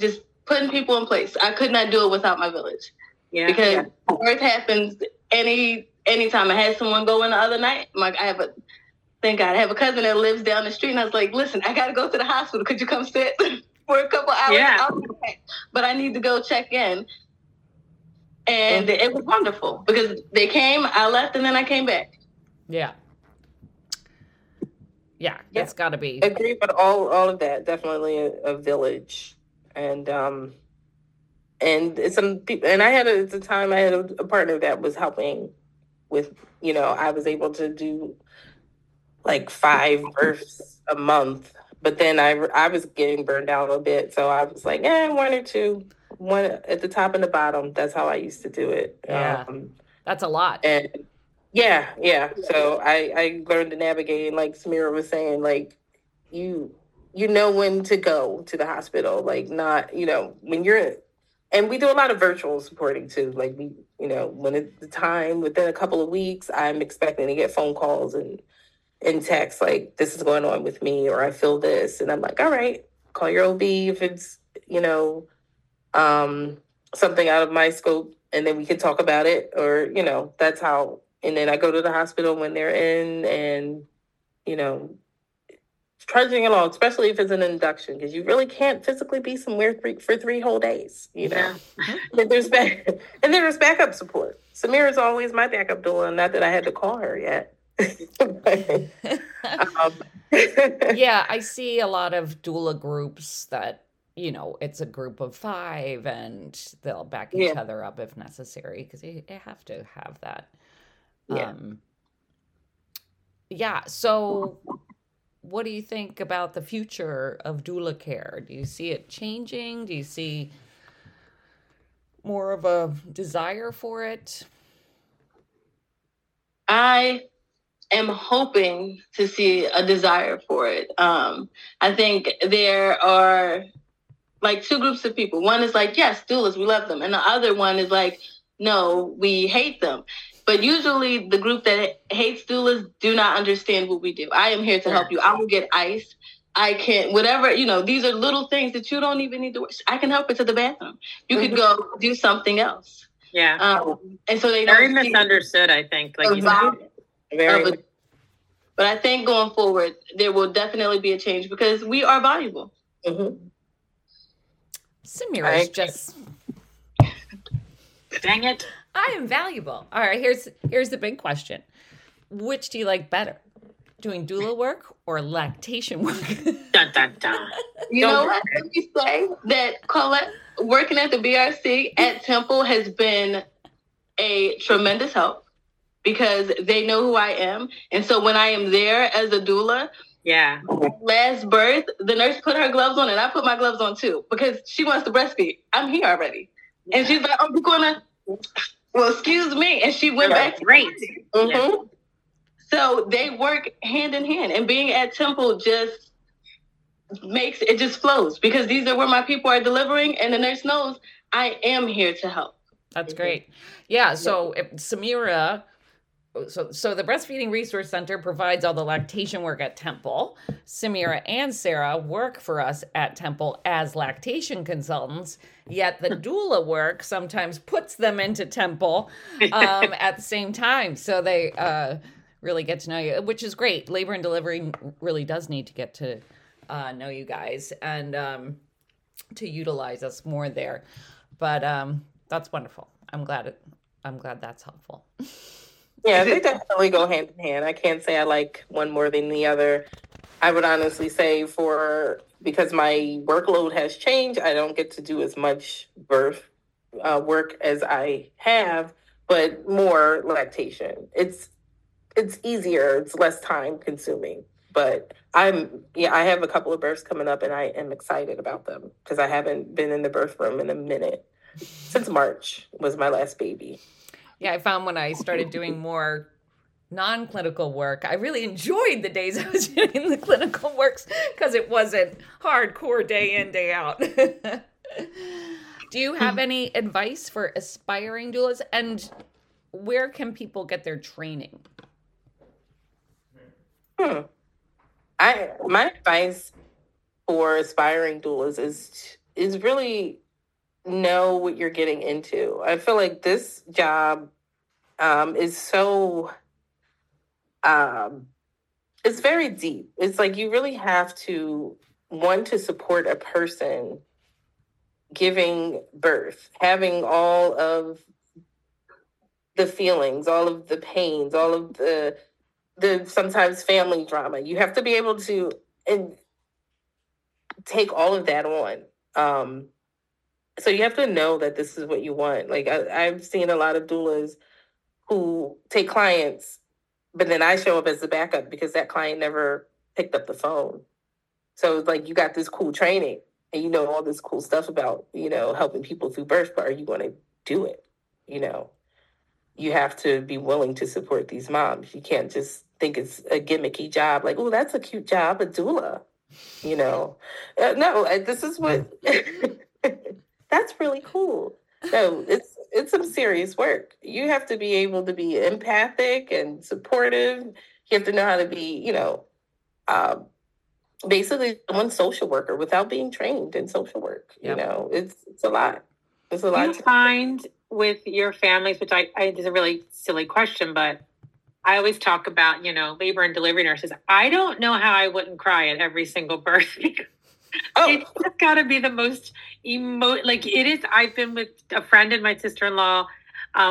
just putting people in place. I could not do it without my village. Yeah. Because birth happens anytime. I had someone go in the other night, I'm like, I have a cousin that lives down the street, and I was like, listen, I got to go to the hospital. Could you come sit for a couple hours? Yeah. But I need to go check in. And it was wonderful because they came, I left, and then I came back. Yeah. Yeah, it's got to be. I agree with all of that. Definitely a village. And some people, and at the time I had a partner that was helping with, you know, I was able to do like 5 births a month, but then I was getting burned out a bit. So I was like, 1 or 2, one at the top and the bottom. That's how I used to do it. Yeah. That's a lot. And yeah. So I learned to navigate, and like Samirah was saying, like you know when to go to the hospital, like not, you know, when you're, and we do a lot of virtual supporting too. Like we, you know, when it's the time, within a couple of weeks, I'm expecting to get phone calls and texts like, this is going on with me, or I feel this. And I'm like, all right, call your OB if it's, you know, something out of my scope. and then we could talk about it, or, you know, that's how. And then I go to the hospital when they're in, and, you know, trudging along, especially if it's an induction, because you really can't physically be somewhere for 3 whole days, you know. Yeah. And there's backup support. Samirah's always my backup doula, not that I had to call her yet. But, yeah, I see a lot of doula groups that, you know, it's a group of 5 and they'll back each other up if necessary, because you have to have that. So what do you think about the future of doula care? Do you see it changing? Do you see more of a desire for it? I am hoping to see a desire for it. I think there are like 2 groups of people. One is like, yes, doulas, we love them. And the other one is like, no, we hate them. But usually the group that hates doulas do not understand what we do. I am here to help you. I will get ice. I can, whatever, you know, these are little things that you don't even need to watch. I can help it to the bathroom. You could go do something else. Yeah. And so they very misunderstood, I think. Like, you know, very. But I think going forward, there will definitely be a change because we are valuable. Mm-hmm. Samirah's just... Dang it. I am valuable. All right, here's the big question. Which do you like better? Doing doula work or lactation work? Dun, dun, dun. You know what? Let me say that Colette working at the BRC at Temple has been a tremendous help because they know who I am. And so when I am there as a doula, last birth, the nurse put her gloves on and I put my gloves on too because she wants to breastfeed. I'm here already. Yeah. And she's like, I'm going to... Well, excuse me. And she went back to great. Mm-hmm. Yeah. So they work hand in hand. And being at Temple just makes it just flows because these are where my people are delivering. And the nurse knows I am here to help. That's great. Yeah. So if Samirah, so the Breastfeeding Resource Center provides all the lactation work at Temple. Samirah and Sarah work for us at Temple as lactation consultants, yet the doula work sometimes puts them into Temple at the same time. So they really get to know you, which is great. Labor and delivery really does need to get to know you guys and to utilize us more there. But that's wonderful. I'm glad that's helpful. Yeah, they definitely go hand in hand. I can't say I like one more than the other. I would honestly say because my workload has changed, I don't get to do as much birth work as I have, but more lactation. It's easier. It's less time consuming. But I have a couple of births coming up and I am excited about them because I haven't been in the birth room in a minute. Since March was my last baby. Yeah, I found when I started doing more non-clinical work, I really enjoyed the days I was doing the clinical works because it wasn't hardcore day in, day out. Do you have any advice for aspiring doulas? And where can people get their training? My advice for aspiring doulas is really... know what you're getting into. I feel like this job is so it's very deep. It's like you really have to want to support a person giving birth, having all of the feelings, all of the pains, all of the sometimes family drama. You have to be able to and take all of that on. So you have to know that this is what you want. Like I've seen a lot of doulas who take clients, but then I show up as the backup because that client never picked up the phone. So it's like, you got this cool training and you know all this cool stuff about, you know, helping people through birth, but are you going to do it? You know, you have to be willing to support these moms. You can't just think it's a gimmicky job. Like, oh, that's a cute job, a doula, you know? No, this is what... That's really cool. No, it's some serious work. You have to be able to be empathic and supportive. You have to know how to be, you know, basically one social worker without being trained in social work. Yep. You know, it's a lot. It's a lot. Do you find with your families, which I this is a really silly question, but I always talk about, you know, labor and delivery nurses. I don't know how I wouldn't cry at every single birth because it's just got to be the most like it is. I've been with a friend and my sister-in-law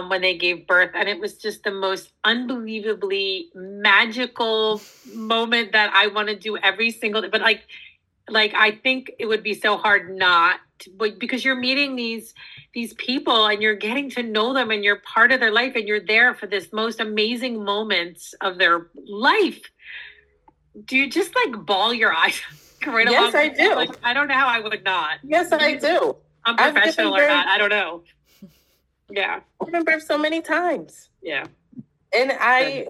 when they gave birth, and it was just the most unbelievably magical moment that I want to do every single day. But like I think it would be so hard not to, because you're meeting these people and you're getting to know them and you're part of their life and you're there for this most amazing moments of their life. Do you just like bawl your eyes right along? Yes, I do. Like, I don't know how I would not. Yes, I do. I'm professional or not, I don't know. Yeah. I've been birthed so many times. Yeah. And I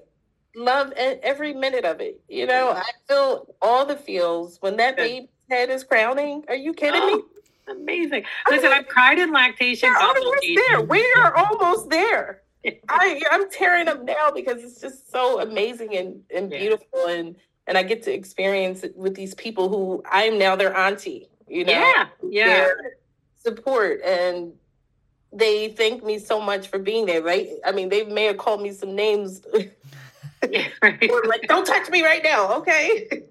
love every minute of it. You know, I feel all the feels when that baby's head is crowning. Are you kidding me? Amazing. Listen, I've cried in lactation. We're almost there. We are almost there. I'm tearing up now because it's just so amazing and beautiful. And I get to experience it with these people who I am now their auntie, you know? Yeah. Yeah. Their support, and they thank me so much for being there, right? I mean, they may have called me some names. Yeah, right. Or like, don't touch me right now, okay?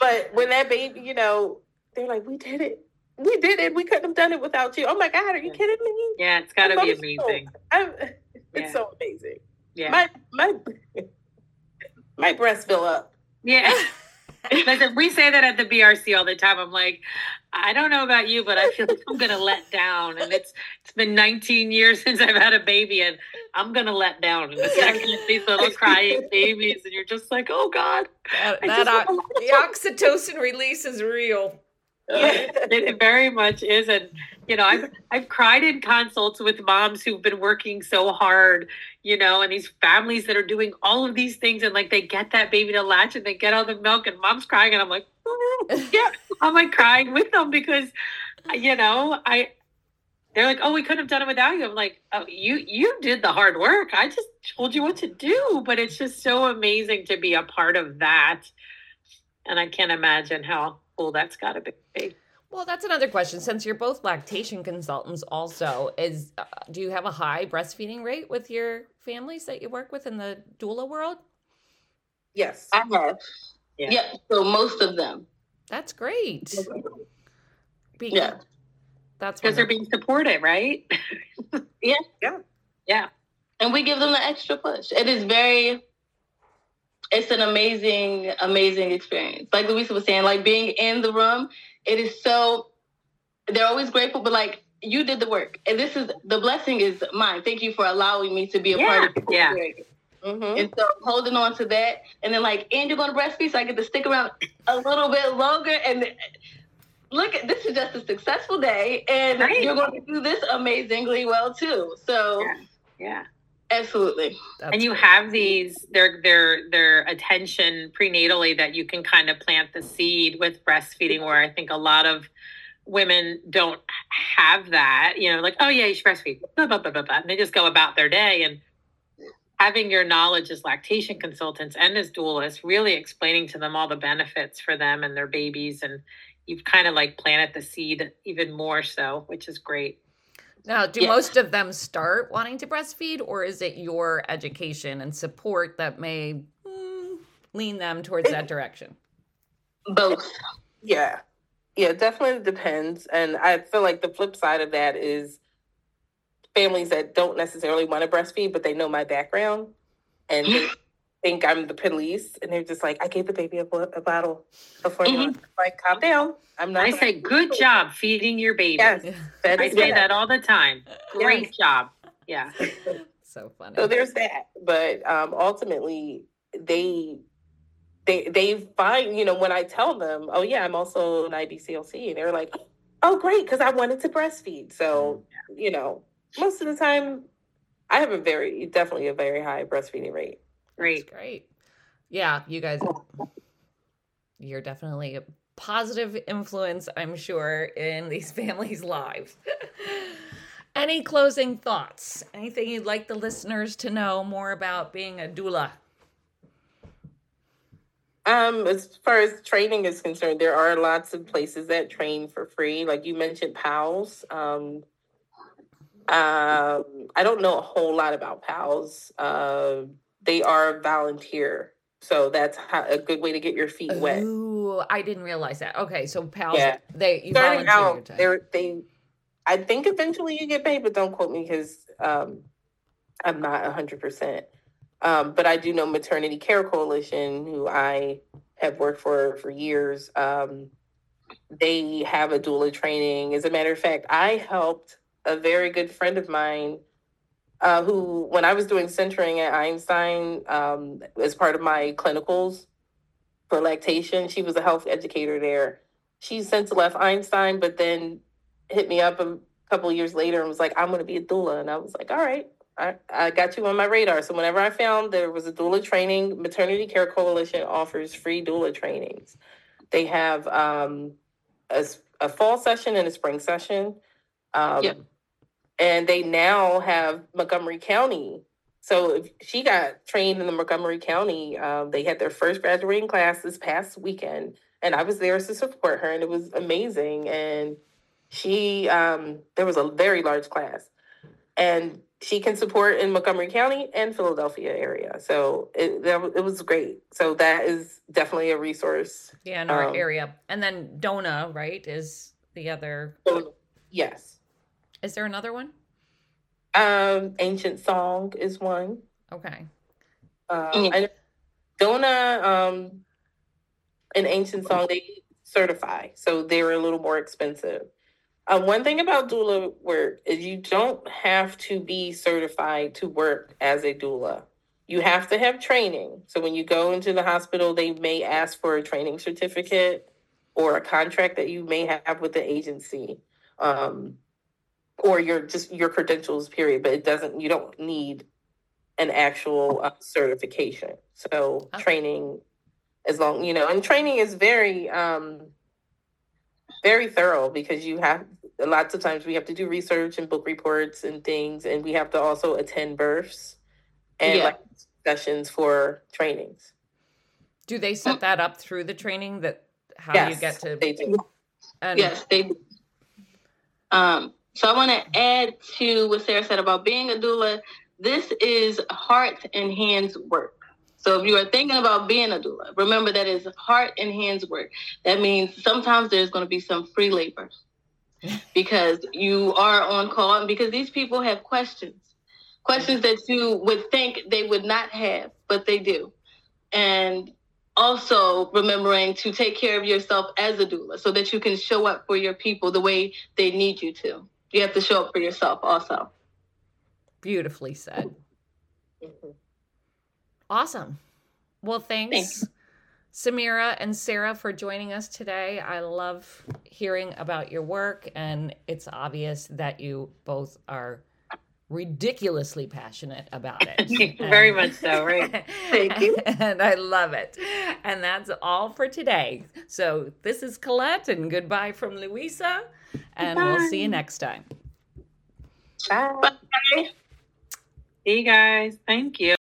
But when that baby, you know, they're like, we did it. We did it. We couldn't have done it without you. Oh, my God, are you kidding me? Yeah, it's got to be amazing. It's so amazing. Yeah. My breasts fill up. Yeah. Listen, we say that at the BRC all the time. I'm like, I don't know about you, but I feel like I'm going to let down. And it's been 19 years since I've had a baby, and I'm going to let down in a second. These little crying babies, and you're just like, oh, God. The oxytocin release is real. Yeah, it very much is. And, you know, I've cried in consults with moms who've been working so hard, you know, and these families that are doing all of these things, and like they get that baby to latch and they get all the milk and mom's crying, and I'm like, yeah, I'm like crying with them because, you know, they're like, oh, we couldn't have done it without you. I'm like, oh, you did the hard work. I just told you what to do. But it's just so amazing to be a part of that. And I can't imagine how cool that's got to be. Well, that's another question. Since you're both lactation consultants also, do you have a high breastfeeding rate with your families that you work with in the doula world? Yes, I have. Yeah. Yeah, so most of them. That's great. Yeah. That's because they're being supported, right? Yeah. Yeah. Yeah. And we give them the extra push. It's an amazing, amazing experience. Like Louisa was saying, like being in the room, it is so, they're always grateful, but like you did the work. And this is, the blessing is mine. Thank you for allowing me to be a part of this experience. Mm-hmm. And so holding on to that, and then like, and you're going to breastfeed, so I get to stick around a little bit longer. And look, this is just a successful day, and you're going to do this amazingly well too. So yeah. Absolutely. That's and you great. Have these, their attention prenatally that you can kind of plant the seed with breastfeeding, where I think a lot of women don't have that, you know, like, oh yeah, you should breastfeed, blah, blah, blah, blah, blah. And they just go about their day. And having your knowledge as lactation consultants and as doulas, really explaining to them all the benefits for them and their babies. And you've kind of like planted the seed even more so, which is great. Now, do most of them start wanting to breastfeed, or is it your education and support that may lean them towards that direction? Both. Yeah. Yeah, definitely depends. And I feel like the flip side of that is families that don't necessarily want to breastfeed, but they know my background and they think I'm the police, and they're just like, I gave the baby a bottle of formula. Mm-hmm. Like, calm down. I'm not. I say, good job feeding your baby. Yes, I say that all the time. Great job. Yeah. So funny. So there's that, but ultimately, they find, you know, when I tell them, oh yeah, I'm also an IBCLC, and they're like, oh great, because I wanted to breastfeed. So you know, most of the time, I have a very high breastfeeding rate. Great. Yeah, you guys, you're definitely a positive influence, I'm sure, in these families' lives. Any closing thoughts? Anything you'd like the listeners to know more about being a doula? As far as training is concerned, there are lots of places that train for free. Like you mentioned, PALS. I don't know a whole lot about PALS. They are volunteer. So that's a good way to get your feet wet. Ooh, I didn't realize that. Okay, so PALS, yeah. You starting out, they, I think eventually you get paid, but don't quote me because I'm not 100%. But I do know Maternity Care Coalition, who I have worked for years. They have a doula training. As a matter of fact, I helped a very good friend of mine who, when I was doing centering at Einstein as part of my clinicals for lactation, she was a health educator there. She's since left Einstein, but then hit me up a couple of years later and was like, I'm going to be a doula. And I was like, all right, I got you on my radar. So whenever I found there was a doula training, Maternity Care Coalition offers free doula trainings. They have a fall session and a spring session. Yep. And they now have Montgomery County. So if she got trained in the Montgomery County. They had their first graduating class this past weekend, and I was there to support her, and it was amazing. And she, there was a very large class, and she can support in Montgomery County and Philadelphia area. So it was great. So that is definitely a resource. Yeah, in our area. And then Dona, right, is the other. So, yes. Is there another one? Ancient Song is one. Okay. I Dona and Ancient Song, they certify. So they're a little more expensive. One thing about doula work is you don't have to be certified to work as a doula. You have to have training. So when you go into the hospital, they may ask for a training certificate or a contract that you may have with the agency, or your credentials, period. But you don't need an actual certification. So training, as long, and training is very, very thorough, because you have, lots of times we have to do research and book reports and things, and we have to also attend births and sessions for trainings. Do they set that up through the training that how yes, you get to? They do. Yes, they do. So I want to add to what Sarah said about being a doula. This is heart and hands work. So if you are thinking about being a doula, remember that is heart and hands work. That means sometimes there's going to be some free labor because you are on call and because these people have questions that you would think they would not have, but they do. And also remembering to take care of yourself as a doula so that you can show up for your people the way they need you to. You have to show up for yourself also. Beautifully said. Mm-hmm. Awesome. Well, thanks, Samirah and Sarah, for joining us today. I love hearing about your work, and it's obvious that you both are ridiculously passionate about it. Very much so, right? Thank you. And I love it. And that's all for today. So this is Colette, and goodbye from Louisa, and we'll see you next time. Bye. Bye. See you guys. Thank you.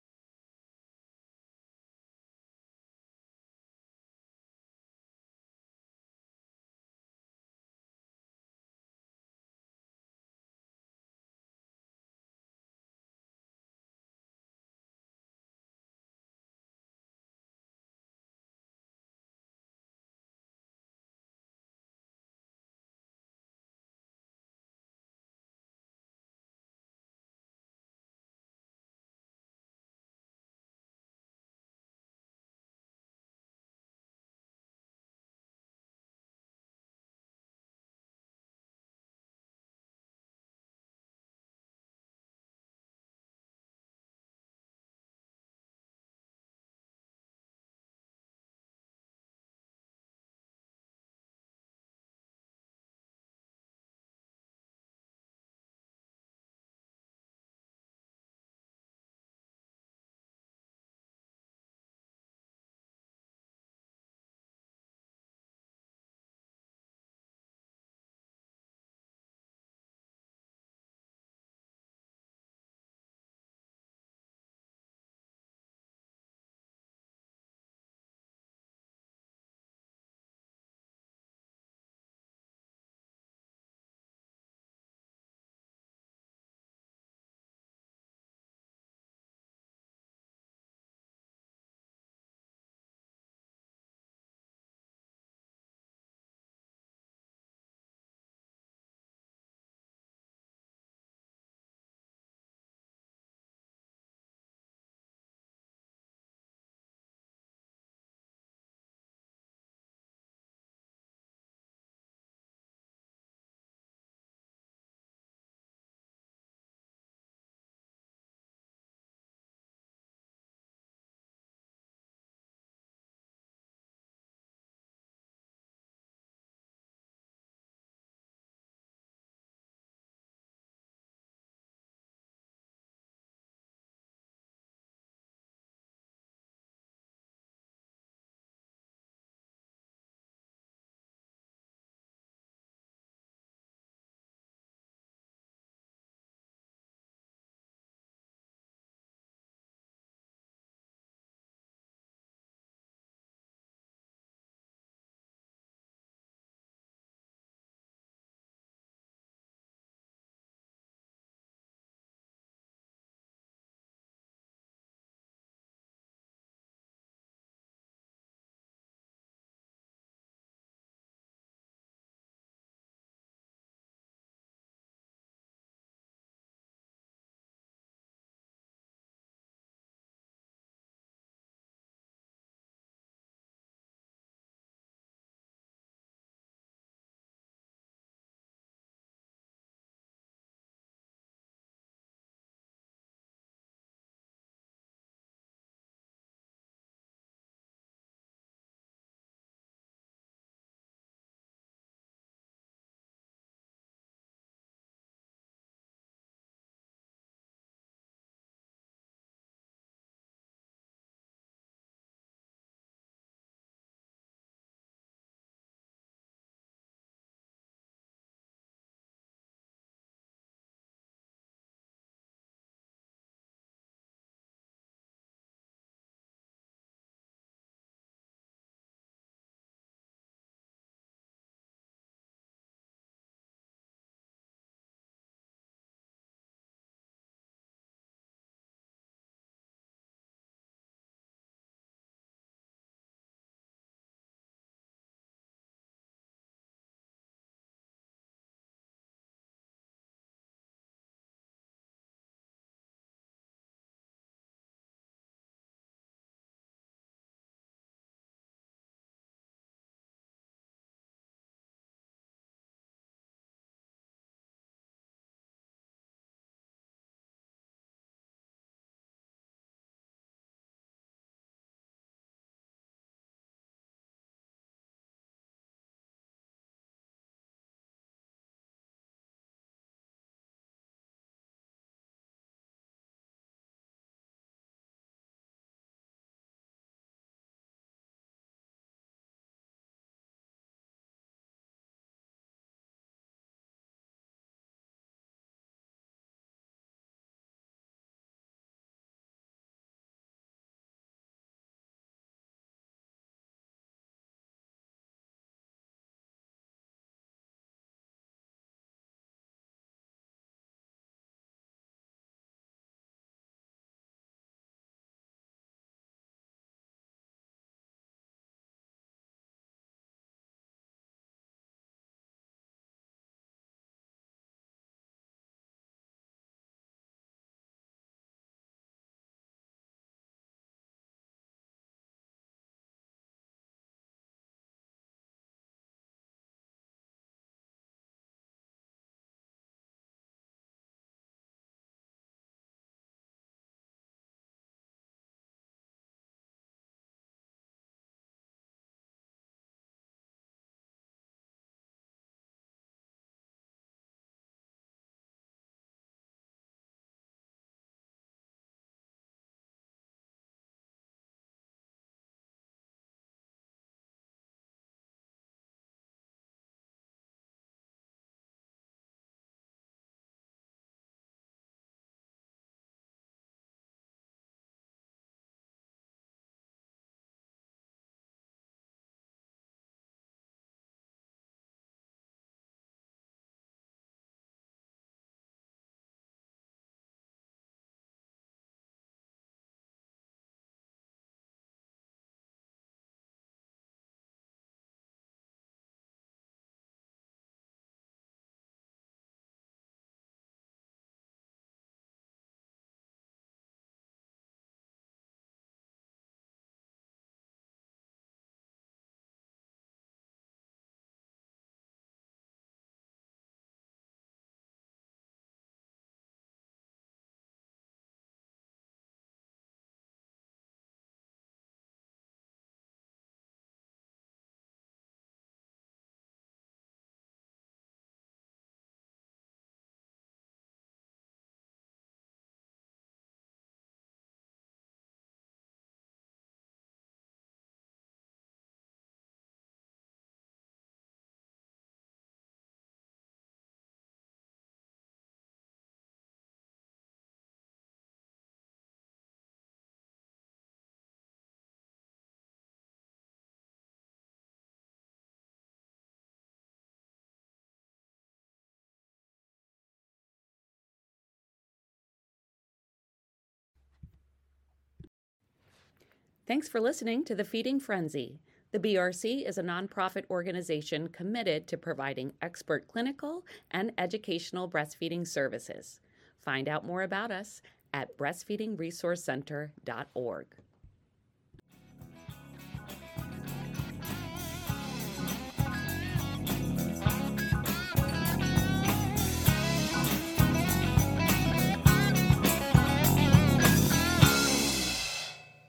Thanks for listening to The Feeding Frenzy. The BRC is a nonprofit organization committed to providing expert clinical and educational breastfeeding services. Find out more about us at breastfeedingresourcecenter.org.